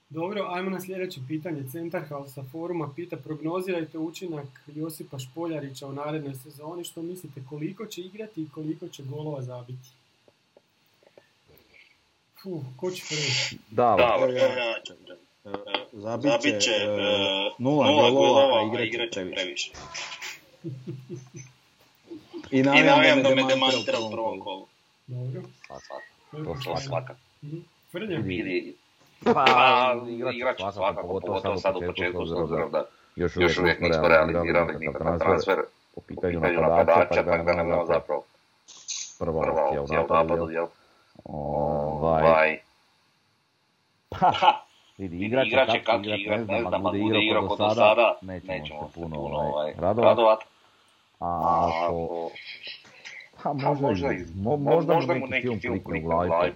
Dobro, ajmo na sljedeće pitanje. Centar Halsa foruma pita, prognozirajte učinak Josipa Špoljarića u narednoj sezoni. Što mislite, koliko će igrati i koliko će golova zabiti? Ko će prvi? Davor. Zabit će 0 golova, a igrat će previše. I navijam da me demantra u prvom kolu. Dobro. To svaka. Tvrdim. Igrač svaka, pogotovo sad u početku s obzirom da još uvijek nismo realizirali nikakav transfer po pitanju napadača, tako da ne znamo zapravo prva opcija u napadu, jel? Igrač je kako igrač, ne znam, ako bude igrao kod do sada, nećemo se puno radovati. Možda mu neki film klikne u glavi,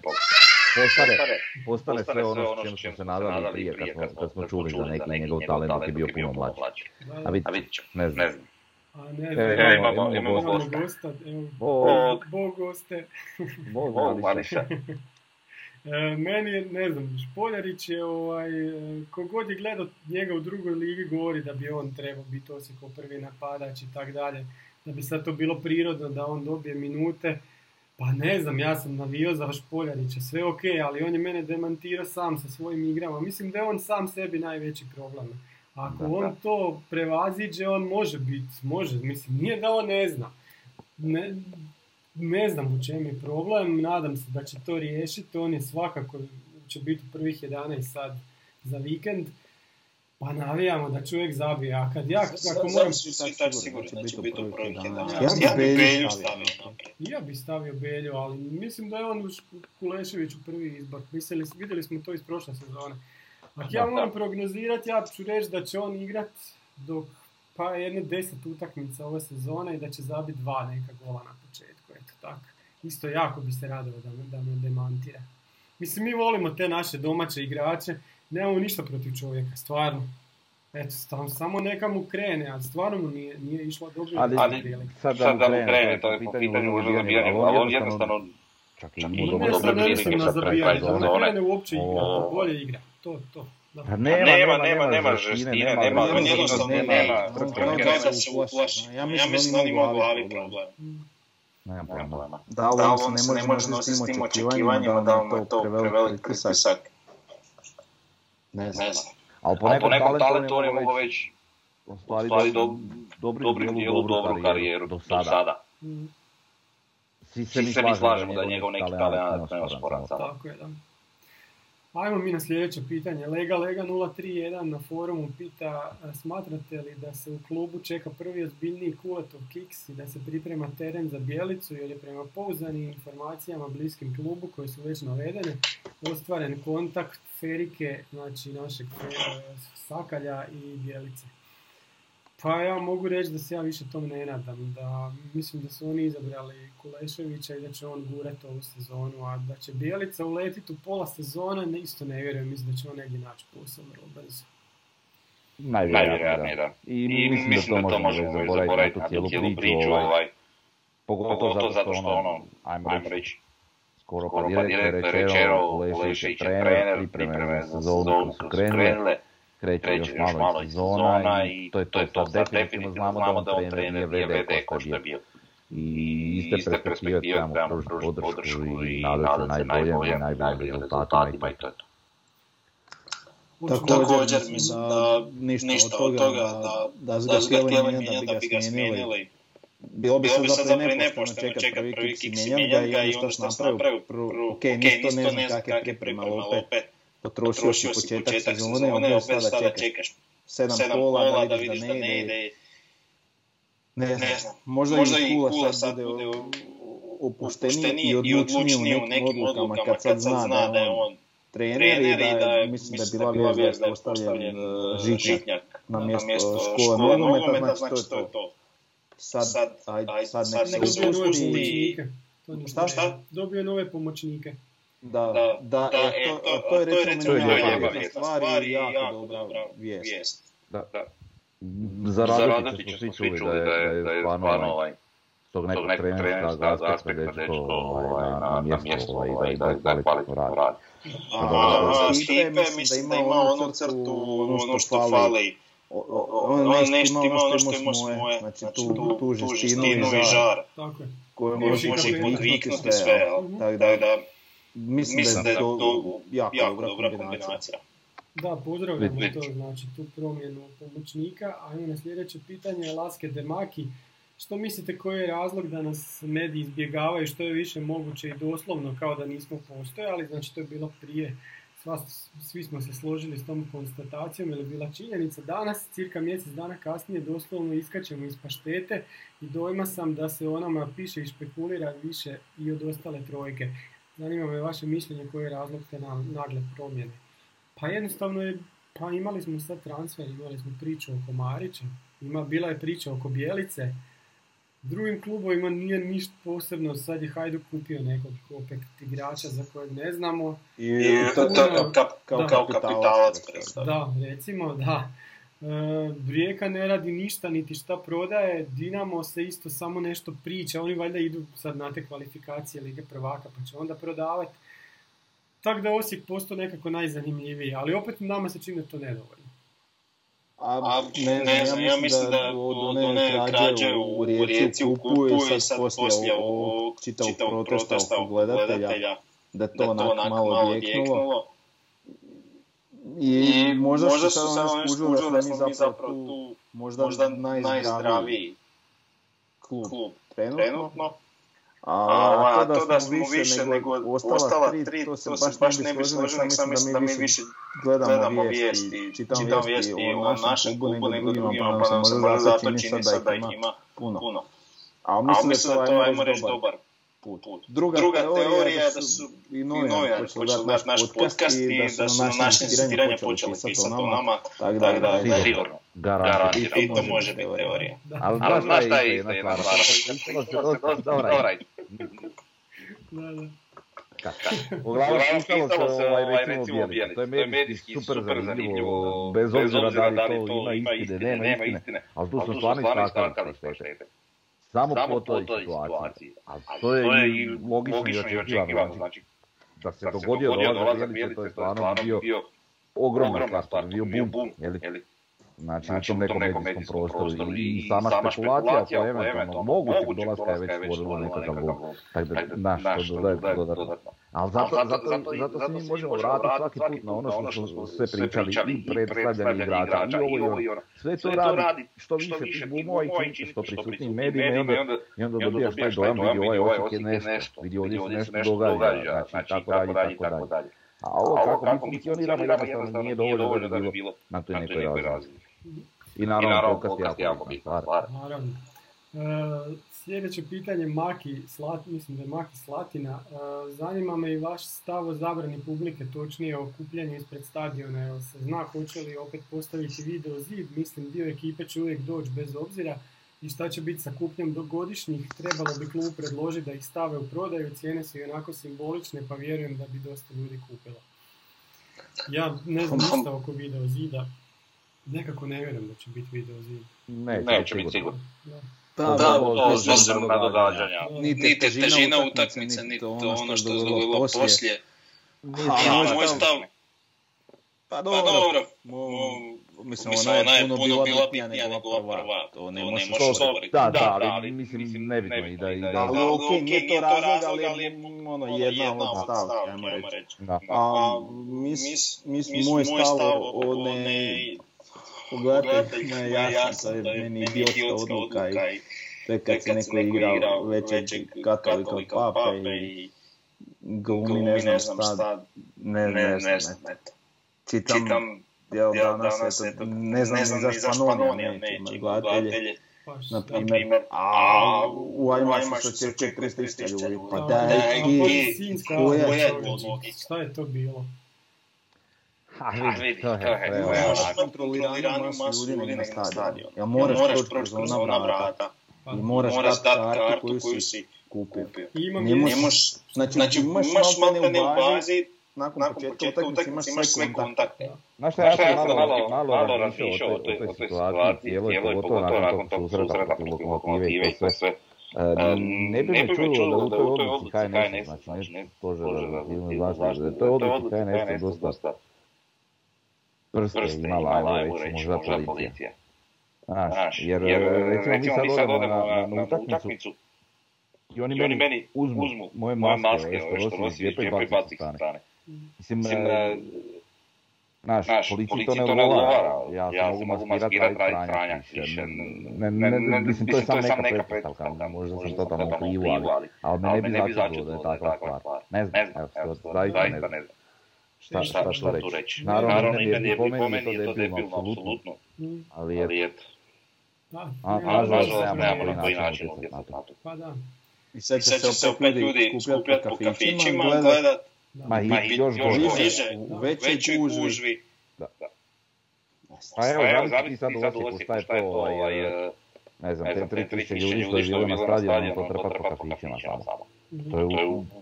postane sve ono s čim se nadali prije, kad smo čuli za neki njegov talent dok je bio puno mlađi. A vidit ćemo, ne znam. Imamo gosta. Bog goste. Bog Mariša. Meni je, ne znam, Špoljarić je, kogod je gledao njega u drugoj ligi, govori da bi on trebao biti Osikov prvi napadač i tak dalje, da bi sad to bilo prirodno da on dobije minute, pa ne znam, ja sam navio za Špoljarića, sve ok, ali on je mene demantirao sam sa svojim igrama, mislim da je on sam sebi najveći problem. Ako on to prevaziđe, on može biti, mislim, nije da on ne zna. Ne znam u čem je problem, nadam se da će to riješiti, on je svakako će biti u prvih 11 sad za vikend, pa navijamo da čovjek zabije, a kad ja ako moram... Sad sigurno da će biti u prvih 11, ja bi Belju stavio. Ja bi stavio Belju, ali mislim da je on Kulešević u prvi izbor, vidjeli smo to iz prošle sezone. Ako ja moram prognozirati, ja ću reći da će on igrat dok pa jedne 10 utakmica ove sezone i da će zabiti 2 neka gola na početku. Tak. Isto jako bi se radilo da me demantira. Mislim, mi volimo te naše domaće igrače, nemamo ništa protiv čovjeka, stvarno. Eto, samo neka mu krene, ali stvarno mu nije išla dobro. Ali sad da mu krene, to je po pitanju možda zabijanja, ali on jednostavno... Čak i ne sam na zabijanje, da mu krene uopće igra, da bolje igra, to. Nema žestine, nema, on jednostavno nema. Ja mislim da on ima u glavi problem. Da on se ne može nositi s tim očekivanjima, da on je to prevelik pritisak. Ne znam. Ali po nekom talentu on je mogao već ostvariti dobrim dijelu dobru karijeru do sada. Svi se mi slažemo da je njegov neki talent neosporan. Tako je, da. Ajmo mi na sljedeće pitanje. Lega 031 na forumu pita: smatrate li da se u klubu čeka prvi ozbiljniji Kulatov kiks i da se priprema teren za Bjelicu, jer je prema pouzdanim informacijama bliskim klubu koje su već navedene ostvaren kontakt Ferike, znači našeg Sakalja i Bjelice? Pa ja mogu reći da se ja više tom ne nadam, da mislim da su oni izabrali Kuleševića i da će on gurati ovu sezonu, a da će Bjelica uletiti u pola sezona, isto ne vjerujem, mislim da će on negdje naći posao vrlo brzo. Najvjerojatnije, da. I mislim da to možemo zaboraviti na tu cijelu priču, pogotovo zato što ono, ajmo reći, skoro pa direktno rečeno, Kulešević je trener, pripreme za sezonu su krenule. Kreće još malo iz sezona i to je to. Definitivno znamo da on trener nije VD kao što je bio. I iste perspektive trebamo pružiti podršku i nadam se najboljim rezultatima i to je to. Također mislim da ništa od toga da su ga htjeli mijenjati, da bi ga smijenili. Bilo bi sad zapravo nepošteno čekati prvi kick si mijenjan ga i onda što napravio. Ok, nisto ne znam kak je priprema Lope. Potrošio si početak sezone, opet sada čekaš 7 pola da vidiš da ne ide. Ne znam, možda i Kula sad bude opušteniji i odlučniji u nekim odlukama kad sad zna da je on trener i da mislim da je bila vijest da je postavljen Žitnjak na mjesto Škole nogometa, znači to je to. Sad nek se uspusti. Šta? Dobio nove pomoćnike. Da, to je recimo jedna stvar i jako dobra vijest. Za Radetića smo svi čuli da je stvarno tog nekog trenera za aspekta dečko na mjesto i da je kvalitno radi. Stipe mislim da ima onu crtu, ono što fali. On nešto ima ono što ima svoje, znači tu žestinu i žar koju može podviknuti sve, tako da... Mislim da je to jako dobra kombinacija. Da, pozdravljamo to, znači tu promjenu pomoćnika. A na sljedeće pitanje je Laske Demaki. Što mislite koji je razlog da nas mediji izbjegavaju što je više moguće i doslovno kao da nismo postojali? Znači to je bilo prije, svi smo se složili s tom konstatacijom, jer je bila činjenica. Danas, cirka mjesec dana kasnije, doslovno iskačemo iz paštete i dojma sam da se o nama piše i špekulira više i od ostale trojke. Zanima me vaše mišljenje koji je razlog te nagle promjene. Pa jednostavno je, pa imali smo sad transfer, imali smo priču oko Marića, bila je priča oko Bjelice, drugim klubovima nije ništa posebno, sad je Hajduk kupio nekog opet igrača za kojeg ne znamo. Kao kapitalac predstavlja. Da, recimo, da. Rijeka ne radi ništa, niti šta prodaje, Dinamo se isto samo nešto priča, oni valjda idu sad na te kvalifikacije Lige prvaka pa će onda prodavati. Tako da Osijek postao nekako najzanimljiviji, ali opet nama se čini to nedovoljno. Ja mislim da od one krađe u Rijeci u kupu i sad poslije ovog čitavog protesta oko gledatelja, da to onako malo odjeknulo. I možda su sad ono skužili da smo mi zapravo tu možda najzdraviji klub trenutno, a to da smo više nego ostala tri, to se baš ne bi složilo, sam mislim da mi više gledamo vijesti, čitam vijesti o našem klubu nego drugima, pa nam se možda zato čini sad da ih ima puno. A mislim da to ajmo reći dobar put. Druga teorija je da su i novinari počeli dati naš podcast i da su na našim citiranje počeli pisati o nama, tako da je sigurno. Garantira, i to može biti teorija. Ali znaš šta je jedna stvar? Dobra. Uglavnom, pitalo se recimo Bjelica, to je medijski super zanimljivo, bez obzira da li to ima istine, nema istine, ali tu su stvarni stvarni štete. Samo po toj situaciji, a to je i logično i očekivano, znači da se dogodio dolazak Bjelice, to je stvarno bio ogromna stvar, bio bum, znači u tom nekom medijskom prostoru i sama špekulacija koja eventualno mogućeg dolazka je već stvorila nekakav blok, tako da znaš što dodatno. Ali zato se mi možemo vratiti svaki put na ono što smo sve pričali, i predstavljanje igrača, i ovo i ono. Sve to radi što više bumova i čini što prisutniji medijima i onda dobijaš taj dojam, vidi ovaj oček je nešto, vidi ovdje se nešto događa, znači tako dalje. A ovo kako mi funkcioniramo jednostavno nije dovoljno da bi bilo na toj nekoj razini. I naravno podcast je jako bitna stvar. Sljedeće pitanje, mislim da je Maki Slatina. Zanima me i vaš stav o zabrani publike, točnije o kupljanju ispred stadiona. Jel se zna hoće li opet postaviti video zid? Mislim, dio ekipe će uvijek doći bez obzira. I šta će biti sa kupnjom do godišnjih? Trebalo bi klub predložiti da ih stave u prodaju. Cijene su i onako simbolične, pa vjerujem da bi dosta ljudi kupilo. Ja ne znam ništa oko video zida. Nekako ne vjerujem da će biti video zid. Neće biti sigurno. Da, posebna događanja. Niti težina utakmice, niti ono što je zgodilo poslije. A moj stav? Pa dobro. Mislim, ona je puno bila pitnija nego prva. To ne možeš govoriti. Da, ali mislim nebitno i da je. Ali ok, nije to razlog, ali je jedna od stavka, ajmo reći. Mislim, moj stav o ne... Pogledajte ih, jasno da je meni idiotska odluka i tek kad se neko igra većeg katolika pape i glumi ne znam šta, ne znam. Čitam djel danas, ne znam ni za Spanonija nećim gledatelje, naprimjer, a u Ajmašu se čeče 300 ljudi, pa daj ti, šta je to bilo? Vidi, moraš kontroliranu masu ljudi na stadion. Ja moraš proći kroz ona vrata. I moraš dati kartu koju si kupio. Znači, imaš malte ne u bazi, nakon početka utakmice imaš sve kontakte. Znaš što ja sam malo razmišljao o toj situaciji, cijeloj, pogotovo nakon tog susreta protiv Lokomotive i sve. Ne bi me čulo da u toj odluci HNS, znači ne tože relativno zašto, da to je odluci HNS dosta prste imala, ajmo reći, možda policija. Znaš, jer recimo mi sad odemo na utakmicu i oni meni uzmu moje maske, ove što nosim iz djepa i bacih strane. Mislim, znaš, policiji to ne odgovara, ja se mogu maskirati, raditi stranja kiše. Mislim, to je sam neka predstavka, možda sam totalno krivo, ali me ne bi začetilo da je takva stvar. Ne znam, zaista ne znam. Šta tu reći? Naravno, i meni je to debilno, apsolutno. Ali eto. Nažalost, nemamo na koji način utjecati na to. I sad će se opet ljudi skupljati po kafićima, gledat. Ma i još bliže, u većoj gužvi. Pa evo, zavisi sad u Osijeku šta je to, ne znam, te 3000 ljudi što je na stadionu, to treba po kafićima samo. To je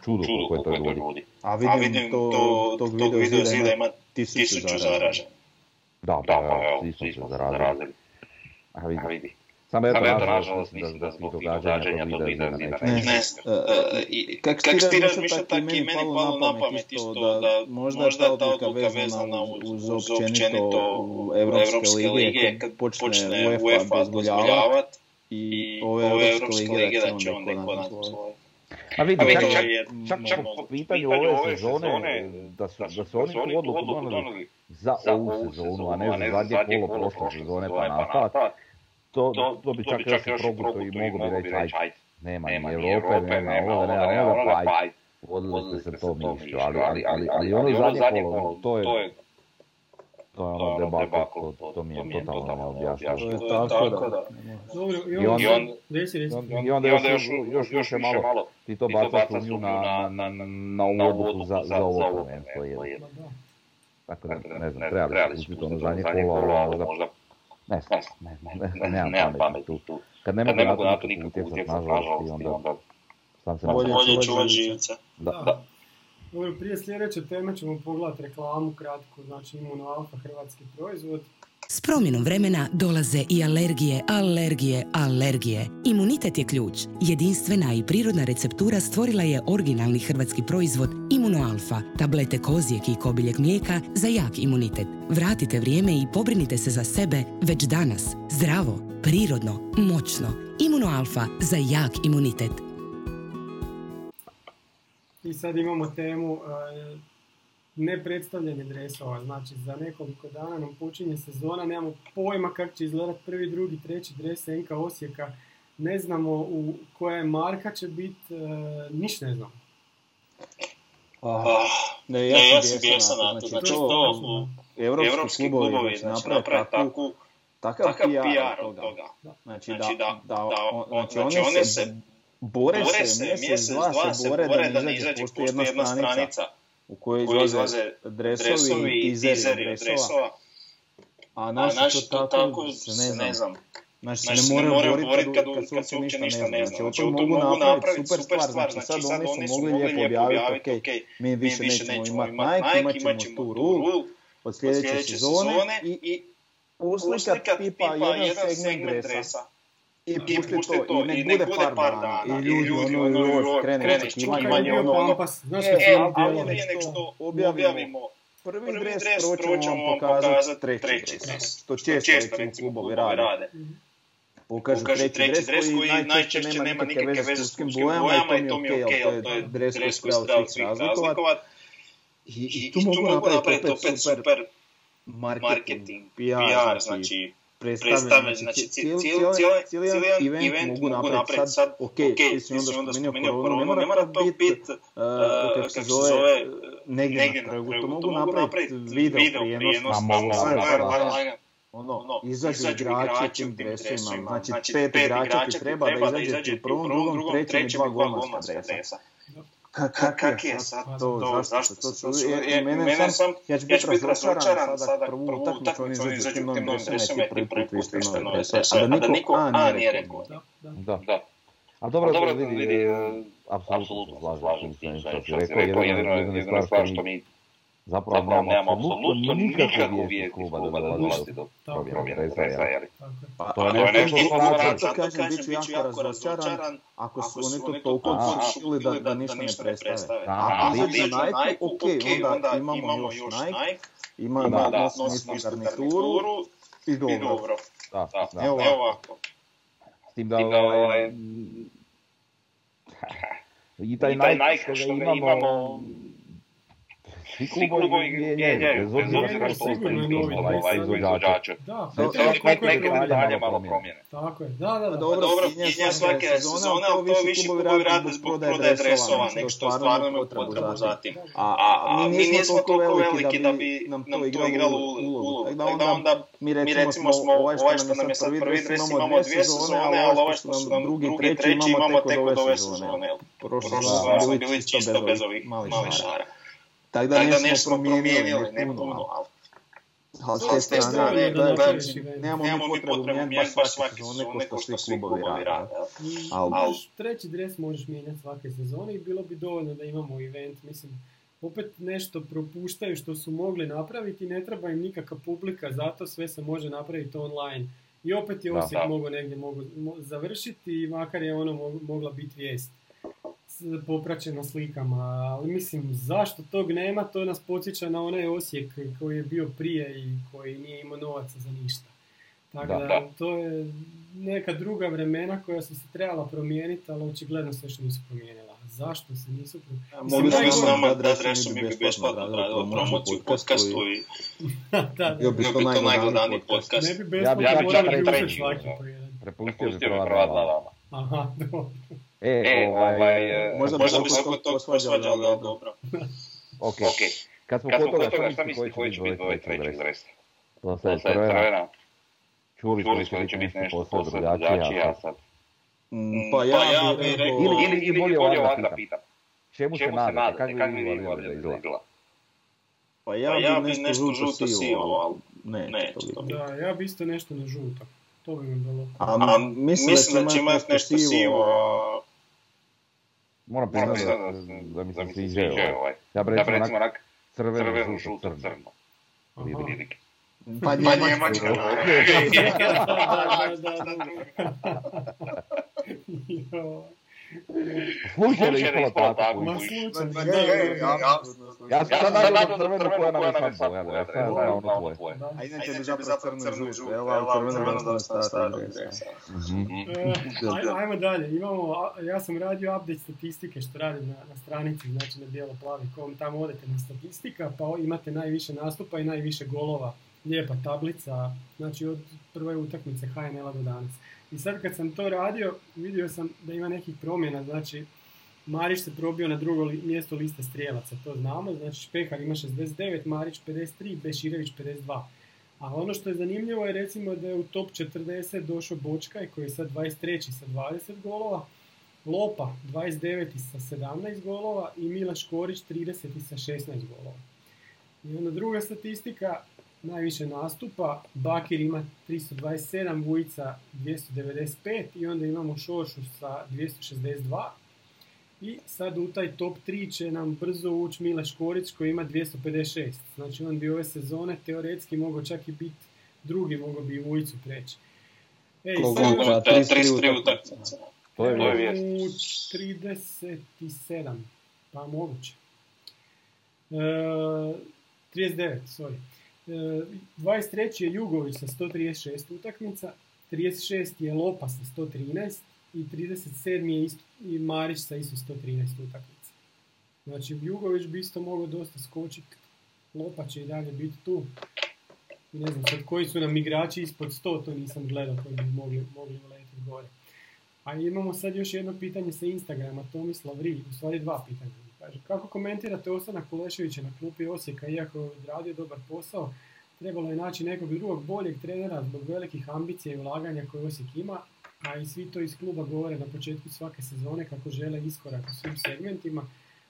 čudo koliko je to ljudi. A vidim tog video zida ima 1000 zaražen. Da, pa evo, 1000 zaražen. A vidi. Samo eto nažalost mislim da zbog tih događanja tog video zida neće. Kako ti razmišljati, tako i meni palo na pamet isto da možda je ta odluka vezana uz općenito Evropske lige kad počne UEFA dozvoljavati i ove Evropske lige da će onda konat svoje. A vidim, čak po pitanju ove sezone, da su oni tu odluku donali za ovu sezonu, a ne za zadnje polo prošle sezone pa nastavak, to bi čak još i probuto i mogo bi reći, ajde, nema ni Europe, nema ovo, nema ovo, ajde, odlazite se to mišću, ali ono zadnje polo, to je ono debakl, to mi je totalno neobjašnjivo. Tako da. Dobro, i onda još je malo, ti to bacaš u nju na ovu odluku za ovo prvenstvo jedno. Tako da, ne znam, trebali su biti ono zadnje kola, možda... Ne znam, nemam pamet tu. Kad ne mogu na to nikako utjecat, nažalost, i onda... Bolje čuvat živce. Da. Prije sljedeće teme ćemo pogledati reklamu kratko, znači Imuno Alfa, hrvatski proizvod. S promjenom vremena dolaze i alergije. Imunitet je ključ. Jedinstvena i prirodna receptura stvorila je originalni hrvatski proizvod Imuno Alfa, tablete kozijeg i kobiljeg mlijeka za jak imunitet. Vratite vrijeme i pobrinite se za sebe već danas. Zdravo, prirodno, moćno. Imuno Alfa za jak imunitet. I i sad imamo temu nepredstavljanje dresova. Znači, za nekoliko dana nam počinje sezona, nemamo pojma kako će izgledati prvi, drugi, treći dres NK Osijeka. Ne znamo u koja je marka će biti, ništa ne znamo. Ne, ja sam bijesan na to. Znači, to evropski klubovi znači, naprave takav PR od toga. Znači, one se bore mjesec, dva se bore da ne izađe, postoji jedna stranica u kojoj izlaze dresovi i tizeri dresova. A naši to tako se ne znam. Znači se ne moraju boriti kad se uopće ništa ne zna. Znači, to mogu napraviti super stvar. Znači, sad oni su mogli lijepo objaviti, ok, mi više nećemo imati Nike, imat ćemo Turu od sljedeće sezone i uslikat tipa jedan segment dresa. I pušti to, i nek bude par dana, i ljudi ono krene očekivanje, ali prije nek što objavimo prvi dres, prvo ćemo vam pokazati treći dres, što često recimo klubovi rade. Pokažu treći dres koji najčešće nema nikakve veze s klubskim bojama i to mi je okej, ali to je dres koji se treba svih razlikovat. I tu mogu napraviti opet super marketing, PR, znači... predstavljanje, znači cijeli event mogu napraviti sad, ok, ti si onda spomenuo koronu, ne mora to biti, kako se zove, negdje na trgu, to mogu napraviti video prijenos, ono, izađu igrače tim dresima, znači 5 igrača ti treba da izađe u prvom, drugom, trećem i 2 golmanska dresa. Kak je sad to, zašto? Mene sam, ja ću biti razočaran sada prvu utakmicu, oni izađu u tim novim dresima i ti prvi put vište nove drese, a da niko A nije rekao. Da. A dobro, vidi, apsolutno slažem s tim što si rekao, jedino je stvar što mi zapravo nemamo apsolutno nikakvu vijest iz kluba da dolazi do promjera dresa, jel? To je nešto što kažem, bit ću jako razočaran, ako su oni to toliko odlučili da ništa ne predstave. A ako izađu Nike, ok, onda imamo još Nike, ima da nosimo garnituru i dobro. Evo ovako. S tim da i taj Nike što ga imamo... Svi klubovi mijenjaju, bez obzira što ostaju izvođače. Neke detalje malo promjene. Tako je, da. Dobro, mijenja svake sezone, ali to više klubovi rade zbog prodaje dresova, nek što stvarno imaju potrebu za tim. A mi nismo toliko veliki da bi nam to igralo ulogu. Tako da onda mi recimo smo ovaj što nam je sad prvi dres imamo 2 sezone, ali ovaj što su nam drugi, treći imamo tek od ove sezone. Prošle sezone smo bili čisto bez ovih malih šara. Tako da nismo promijenili, ne puno, ali s te strane nemamo mi potrebu mijenjati baš svake sezone ko što svi klubovi rade. Ali treći dres možeš mijenjati svake sezone i bilo bi dovoljno da imamo event. Mislim, opet nešto propuštaju što su mogli napraviti i ne treba im nikakva publika, zato sve se može napraviti online. I opet je Osijek mogao negdje završiti i makar je ona mogla biti vijest. Popraćeno slikama, ali mislim zašto tog nema, to nas podsjeća na onaj Osijek koji je bio prije i koji nije imao novaca za ništa. Tako da to je neka druga vremena koja su se trebala promijeniti, ali očigledno sve što nisu promijenila. Zašto se nisu promijenila? Mogli smo nama da adresu mi bi besplatno radilo promociju podcastu i bio bi to najgledaniji podcast. Ne bi besplatno morali ušli svaki pojeden. Prepustio bi prva dva vama. Aha, dobro. Možda bi se kod tog posvađali, ali dobro. Ok. Kad smo kod toga, šta misli koji će biti dvoje trećeg dresa? To sad je trojena. Čuli smo da će biti nešto posao drugačije, a sad... Pa ja bih rekao... Ili bolje ovdje pitam. Čemu se nadate? Kako bi vi ovdje da izgleda? Pa ja bih nešto žuto sivo, ali ne. Da, ja bih isto nešto na žuto. To bi mi bilo. A mislim da će imati nešto sivo... Moram priznati da mi se sviđa ovaj. Ja bi recimo onak crveno, žuto, crno. Pa Njemačka. Da. Slučajno je ispalo tako. Ma slučajno. Ja sam sad nadam crvenu koja nam je sad pogledala. Ja sam nadam ono tvoje. A inače bi zapravo crnu i žutu. Evo, ali crveno da šta stavljaju. Ajmo dalje. Ja sam radio update statistike što radim na stranici, znači na bijeloplavi.com. Tamo odete na statistika, pa imate najviše nastupa i najviše golova. Lijepa tablica, znači od prve utakmice HNL-a do danas. I sad kad sam to radio, vidio sam da ima nekih promjena, znači Marić se probio na drugo mjesto liste strijelaca, to znamo, znači Špehar ima 69, Marić 53, Beširević 52. A ono što je zanimljivo je recimo da je u top 40 došao Bočkaj koji je sad 23. sa 20 golova, Lopa 29. sa 17 golova i Milan Škorić 30. sa 16 golova. I onda druga statistika, najviše nastupa, Bakir ima 327, Vujica 295 i onda imamo Šoršu sa 262. I sad u taj top 3 će nam brzo ući Mile Škorić koji ima 256. Znači on bi ove sezone teoretski mogao čak i biti drugi, mogao bi Vujicu preći. Ej, sad 33 utakmice. To je vijest. 37, pa moguće. 23. je Jugović sa 136 utakmica, 36. je Lopa sa 113 i 37. je i Marić sa isto 113 utakmica. Znači Jugović bi isto mogao dosta skočiti, Lopa će i dalje biti tu. Ne znam sad koji su nam igrači ispod 100, to nisam gledao koji bi mogli uletiti gore. A imamo sad još jedno pitanje sa Instagrama, Tomislav Rilj, u stvari dva pitanja. Kako komentirate ostanak Kuleševića na klupi Osijeka, iako je odradio dobar posao, trebalo je naći nekog drugog boljeg trenera zbog velikih ambicija i ulaganja koje Osijek ima, a i svi to iz kluba govore na početku svake sezone kako žele iskorak u svim segmentima,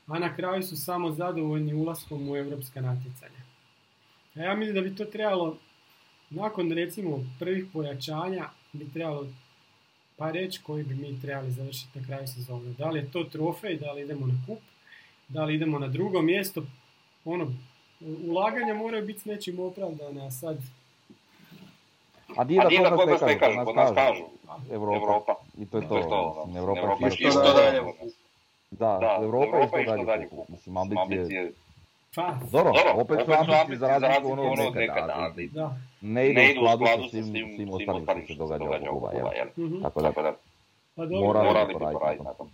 a na kraju su samo zadovoljni ulaskom u europska natjecanja. A ja mislim da bi to trebalo, nakon recimo prvih pojačanja, bi trebalo pa reći koji bi mi trebali završiti na kraju sezone. Da li je to trofej, da li idemo na kup, da li idemo na drugo mjesto, ono, ulaganja moraju biti s nečim opravdana sad. A di je da koga stekali, kod nas kažu. Evropa. I to je to. Evropa je isto dalje. Da, Evropa je isto dalje. Mislim, ambicije. Zoro, opet su ambicije za razliku ono nekada. Ne idu u skladu sa svim ostalim što se događa u kluba. Tako da. Pa dobro, morali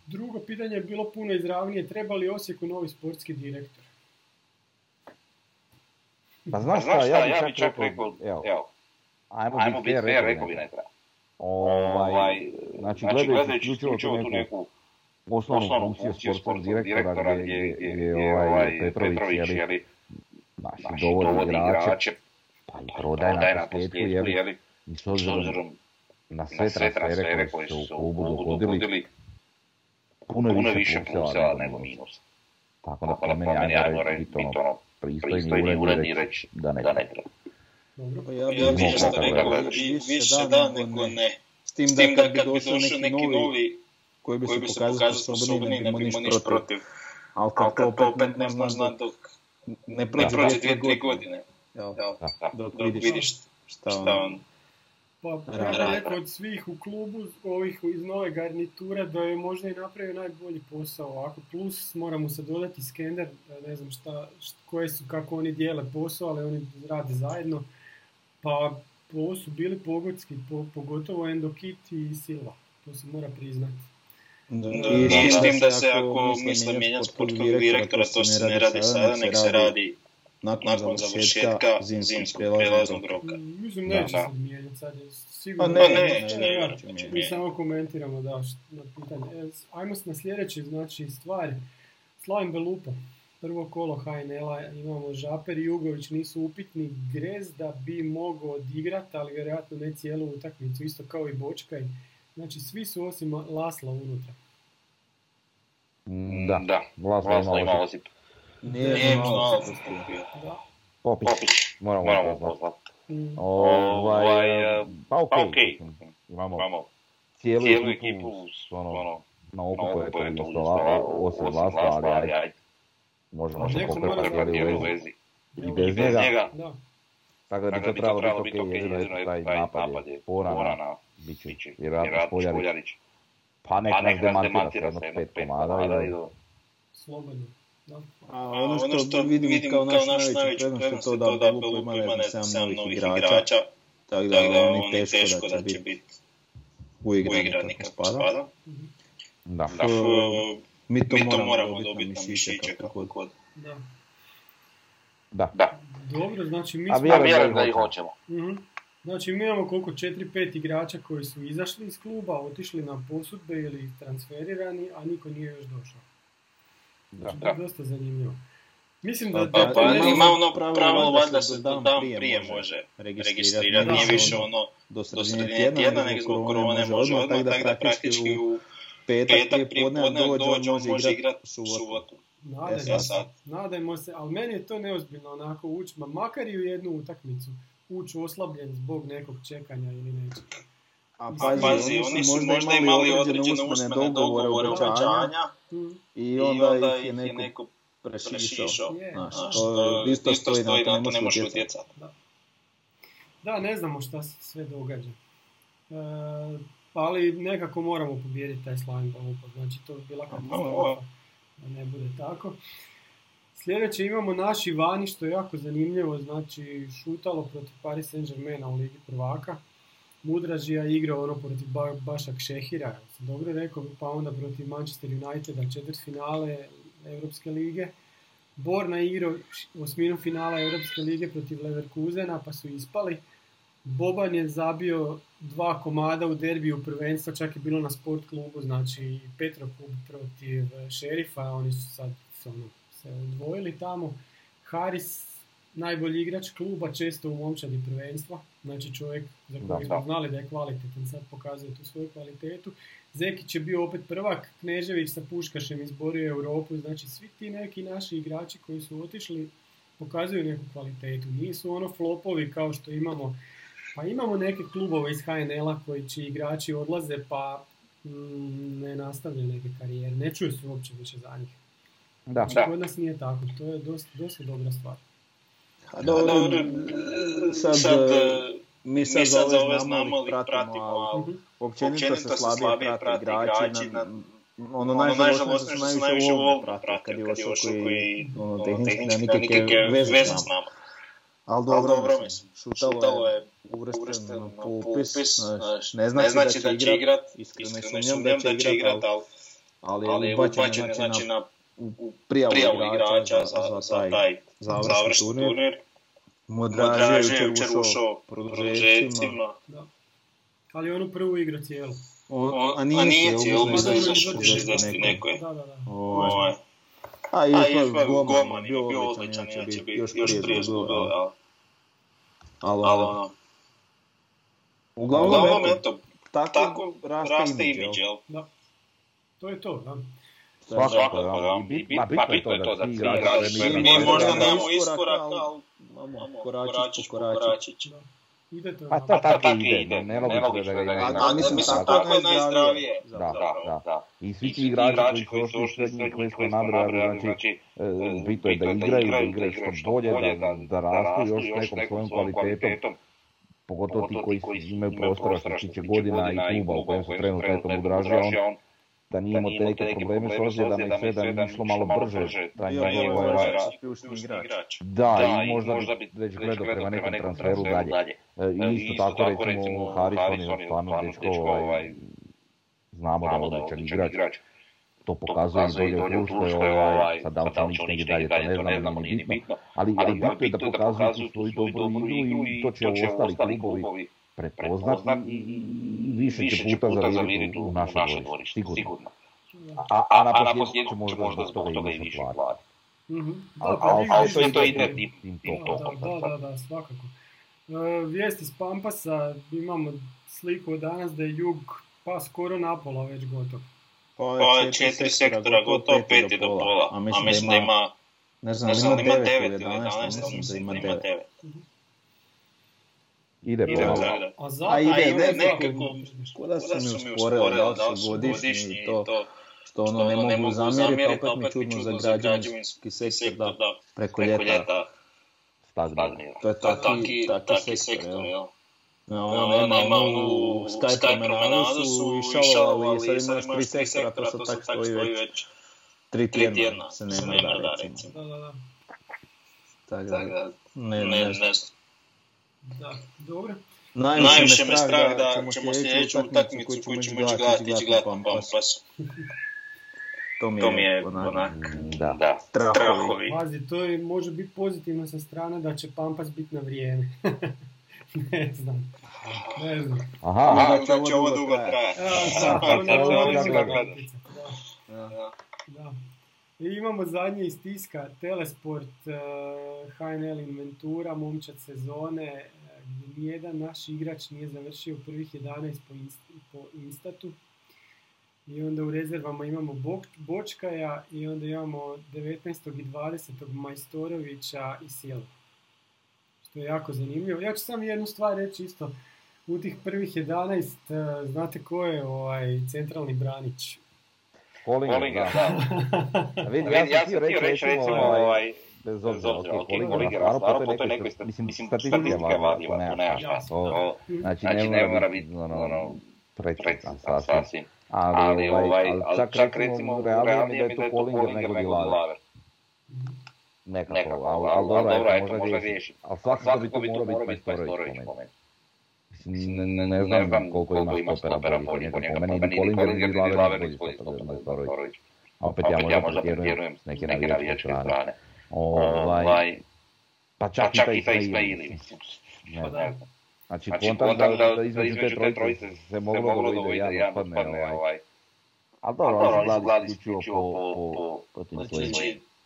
drugo pitanje je bilo puno izravnije, treba li Osijeku novi sportski direktor? Pa znaš šta, ja bi čak rekao, evo, ajmo biti fair, rekao bi ne treba. Znači, gledajući isključivo tu neku osnovnu funkciju sportskog direktora gdje je Petrović, jeli, naši dovodni igrače, pa i prodaj na posljedku, jeli, i s obzirom na sve transfere koje su se u klubu dogodili, puno više pluseva nego minusa. Tako da po meni ajmo reći ono pristojni uredni reći da ne treba. Dobro, ja bih nešto rekao više da nego ne. S tim da kad bi došao neki novi koji bi se pokazao sposobni, ne bimo niš protiv. Ali kad to opet ne znaš dok ne prođe 2-3 godine. Dok vidiš šta on... Pa pravi neko od svih u klubu, ovih iz nove garniture, da je možda i napravio najbolji posao ovako. Plus moramo se dodati Skender, ne znam koje su, kako oni dijele posao, ali oni rade zajedno. Pa ovo su bili pogodski, pogotovo Endokit i Silva, to se mora priznati. I s tim da se ako misle mijenjati sportskog direktora, to se ne radi sada, nek se radi... Nakon završetka zimskog prijelaznog roka. Mislim, neće se mijenjati sad, sigurno. Pa neće. Mi samo komentiramo da, na pitanje. Ajmo se na sljedeće, znači, stvari. Slavim Belupa, prvo kolo HNL-a, imamo Žaper i Jugović, nisu upitni. Grezda bi mogao odigrati, ali vjerojatno ne cijelu utakmicu, isto kao i Bočkaj. Znači, svi su osim Lasla unutra. Da, Lasla ima osip. Nije malo se skupio. Popić, moramo pozvati. Pa okej, imamo cijelu ekipu na okupu, je to jednostavno osim Lasla, ali ajde. Možemo se pokrepati u vezi. I bez njega. Tako da bi to trebalo biti okej, jedino je taj napad je Borana, bit će vjerojatno Špoljarić. Pa nek nas demantira se jednog 5 komada i do... Slobodno, da. A ono što vidim kao naš najveći prednost je to da Lupa ima 7 novih igrača, tako da on je teško da će biti uigran kako spada. Da. Mi to moramo dobiti na mišiće kako god. Da. Da. Dobro, znači mi smo... A vjerujem da ih hoćemo. Mhm. Znači mi imamo koliko 4-5 igrača koji su izašli iz kluba, otišli na posudbe ili transferirani, a niko nije još došao. Znači, da, da. Dosta zanimljivo. Mislim da... Pa ima ono pravilo valjda se dan prije može registrirati, nije više ono do sredine tjedna, nego korone može odmah, tako da praktički u petak prije podne dođe, on može igrati u subotu. Nadajmo se, ali meni je to neozbiljno onako ući, makar i u jednu utakmicu. Uć oslabljen zbog nekog čekanja ili nečega. A pazi, oni su možda imali određene usmene dogovore, obećanja i onda ih je neko prešišao. To isto stoji, na to ne možeš utjecati. Da, ne znamo šta se sve događa. Ali nekako moramo pobijediti taj slanjba. Znači, to bi bila katastrofa. Da ne bude tako. Sljedeće imamo naši vani, što je jako zanimljivo, znači šutalo protiv Paris Saint-Germaina u Ligi prvaka. Mudražija igrao ono protiv Bašak Šehira, dobro rekao, pa onda protiv Manchester Uniteda, četvrtfinale Europske lige. Borna igrao osminu finala Europske lige protiv Leverkusena, pa su ispali. Boban je zabio 2 komada u derbiju prvenstva, čak je bilo na sport klubu, znači Petrokup protiv Šerifa, oni su sad se odvojili tamo. Haris, najbolji igrač kluba, često u momčadi prvenstva. Znači čovjek za kojeg smo znali da je kvalitetan, sad pokazuje tu svoju kvalitetu. Zekić je bio opet prvak, Knežević sa Puškašem izborio Europu. Znači svi ti neki naši igrači koji su otišli pokazuju neku kvalitetu. Nisu ono flopovi kao što imamo. Pa imamo neke klubove iz HNL-a koji će igrači odlaze pa ne nastavljaju neke karijere. Ne čuju se uopće više za njih. Da, da. Kod nas nije tako, to je dosta dobra stvar. A dobro, sad mi za ove znamo ali pratimo, ali općenito se slabije prati igrači. Ono najžalostno što se najviše u ovom prati, kad je još koji tehnički veze s nama. Ali dobro, mislim, šutalo je uvršten na popis, ne znači da će igrat, iskreno sumnjam da će igrat, ali je ubačen znači na u prijavu igrača za taj završni turnir. Modraž je učer ušao produžecima. Ali onu prvu igra cijelu. A nije cijelu, možda je za 60 neko je. A je Goman je bio odličan, ja će biti još prije zgubilo. Ali uglavnom, eto, tako raste imidž, jel? To je to, da. Svakako, pa bitno je to da ti igrači. Mi možda nemamo iskorak, ali koračić po koračić. A to tako ide, nelogično da ga igra. Mislim, tako je najzdravije. Da. I svi ti igrači koji su ošli srednji, koji smo nabrali, znači, bitno je da igraju što bolje, da rastu još nekom svojom kvalitetom. Pogotovo ti koji imaju prostora što tiče godina i kluba u kojem su trenutno etom udražio, da nije imao te neke probleme s ozljedama i sve, da nije išlo malo brže. Da, i možda bi već gledao prema nekom transferu dalje. I isto tako recimo Harrison je stvarno dečko, znamo da je odličan igrač. To pokazuje i dolje u Turskoj, sad da li će on ići negdje dalje, to ne znam, ali nije bitno. Ali bitno je da pokazuju svoju dobru igru i to će ostali klubovi prepoznat i više će puta zaviriti u naše dvorište, sigurno. A na posljedku možda zbog toga i više plati. Ali sve to ide tim tokom. Da, svakako. Vijest iz Pampasa, imamo sliku danas da je jug pa skoro napola već gotov. Pa je 4 sektora gotovo, 5 do pola. A mislim da ima, ne znam, ima 9 ili 11, mislim da ima 9. Ide a ide nekako, kada su mi usporeli, da li su godišnji i to, što ono ne mogu zamjeriti, opet mi čudno za građevinski sektor da preko ljeta stagnira. To je taki sektor, jel? Ona nema onu Skype promenadu su išalovali i sad imaš 3 sektora, to sad tak stoji već 3 tjedna, se nema da recimo. Tako da, ne znam. Da, dobro. Najviše me strah da ćemo sljedeću utakmicu koju ćemo ići gledati pampasu. To mi je onak, da, strahovi. Pazi, to je, može biti pozitivno sa strane da će Pampas biti na vrijeme. Ne znam. Aha, da će ovo dugo trajati. Da. I imamo zadnje iz tiska, Telesport, HNL Inventura, momčad sezone, gdje nijedan naš igrač nije završio prvih 11 po Instatu. I onda u rezervama imamo Bočkaja i onda imamo 19. i 20. Majstorovića i Sjelu. Što je jako zanimljivo. Ja ću samo jednu stvar reći isto. U tih prvih 11, znate ko je ovaj centralni branić? Hollinger, da. Ja sam ti reći recimo ovaj... Bez obzira, Hollinger, stvarno po toj nekoj statistika vadljiva, to nema šta. Znači ne mora biti precizan sasvim. Ali čak recimo realnije mi da je to Hollinger nego Glaver. Nekako, ali dobro, eto, možda riješiti. Ali svakako bi to morao biti Majstorović po meni. Ne znam koliko ima stopera bolje po njega. Po meni ni Hollinger ni Glaver nisu bolji stoper Majstorović. A opet ja možda pretjerujem s neke navijačke strane. Pa čak i Fejspa ili, mislim. Znači, kontak da između te trojice se moglo dovoljiti da odpadne ovaj. Ali dobro, oni su gladi isključivo po tim svojim.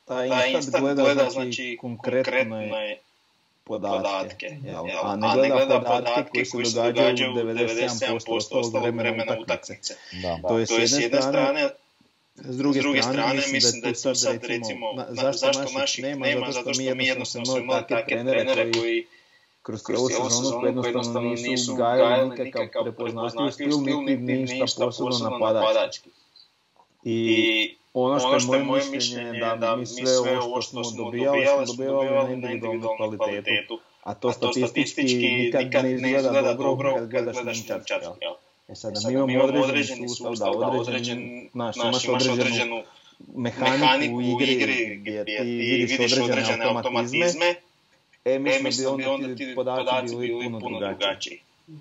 Taj Instant gleda znači konkretne podatke, a ne gleda podatke koji se događaju u 97% ostalog vremena utakmice. To je s jedne strane, s druge strane mislim da je tu sad recimo zašto naših nema, zato što mi jednostavno smo imali takve trenere koji kroz ovu sezonu jednostavno nisu gajali nikakav prepoznatljiv stil, niti ništa posebno napadački. I ono što je moje mišljenje je da mi sve ovo što smo dobijali na individualnu kvalitetu. A to statistički nikad ne izgleda dobro kad gledaš na čačak. Sada mi imamo određeni sustav, imaš određenu mehaniku u igri gdje ti vidiš određene automatizme. Mislim da bi onda ti podaci bili puno drugačiji.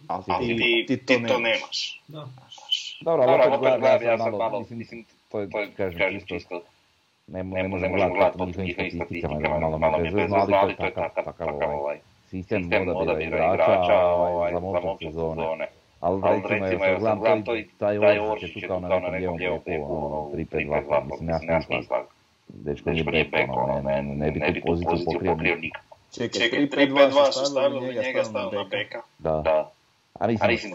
Ali ti to nemaš. Dobro, ali opet gledam, ja sad malo, mislim, to je, kažem, isto, ne možemo gledati po njihovim statistikama, malo me bezvezno, ali to je takav sistem odabira igrača za momčad sezone. Ali recimo, ja sam gledam, taj Oršić je tu kao na nekom lijevom beku, 3-5-2, mislim, jasno izlazak. Dečko nije bek, ne bi tu poziciju pokrio nikako. Čekaj, 3-5-2 su stavili i njega stavili na beka. Da. A mislim, 3-4-1-2,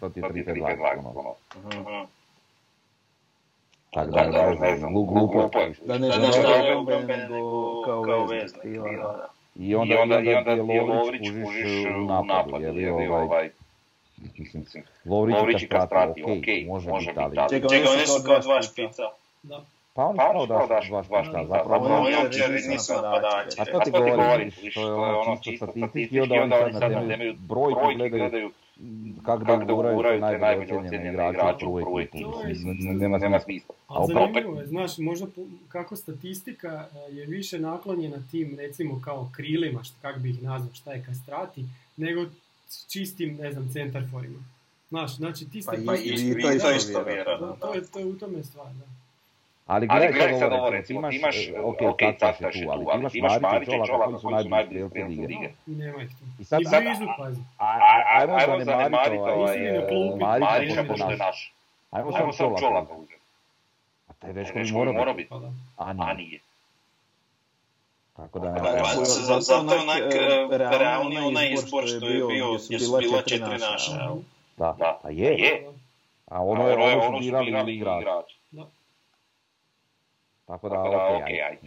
to ti je 3-5-2. Tako da, ne znam, glupo je. Da ne znam, kao veznik. I onda je Lovrić kužiš u napadu, jer ovaj... Lovrić i Kastrati, okej, može biti dalje. Čega, one su kao dva špica. Pa oni pravo daš šta, zapravo oni uopće nisu napadače. A to ti govoriš, to je ono čisto statistički i onda oni sad na temelju brojku gledaju kako da uguraju te najbolje ocjenjene igrače u prvoj ekipi. Nema smisla. Ali zanimljivo je, znaš, možda kako statistika je više naklonjena tim, recimo kao krilima, kako bi ih nazvao, šta je Kastrati, nego čistim, ne znam, centarforima. Znaš, znači ti statistički... Pa i to isto vjerojatno. To je u tome stvar, da. Ali gledaj sad ovo, recimo, ti imaš, ok, Caftaš je tu, ali ti imaš Marića i Čolaka koji su najbolji strelci lige. I sad, ajmo zanemariti Marića pošto je naš. Ajmo sad Čolaka uzeti. A taj već koji mora biti, a nije. Tako da, zato je onak realni onaj izbor što je bio, jer su bila 4 naša. Da, a je. A ono je ono su birali igrači. Tako da, okej, ajde.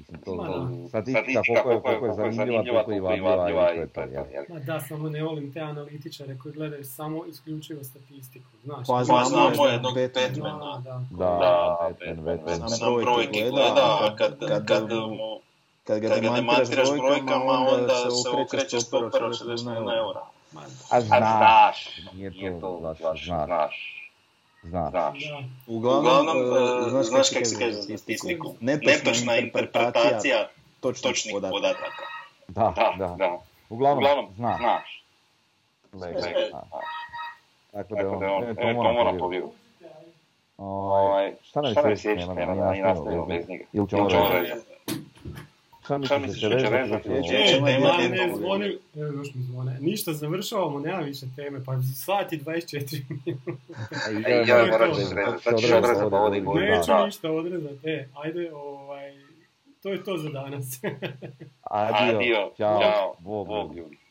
Statistika koliko je zanimljiva, koliko je vadljiva i to je to. Ma da, samo ne volim te analitičare koji gledaju samo isključivo statistiku. Pa znamo jednog Batmana. Da, Batman. Sam brojke gleda, kad Kad ga demantiraš brojkama, onda se okrećeš stoperu od 60 eura. A znaš, nije to odlaš, znaš. Uglavnom, znaš kako se kaže statistiku. Netočna interpretacija točnih podataka. Da. Uglavnom, znaš. Tako da on mora pobjegati. Šta ne sjećaš nema i nastavio bez njega? Ili će ovo reći? Šta misliš da će rezati? Ne zvone. Ništa, završavamo, nema više teme, pa svati 24 minuta. Ja moram izrezati, da ćeš odrezati ovdje. Neću ništa odrezati, ajde, to je to za danas. Adio, čao, bog ljudi.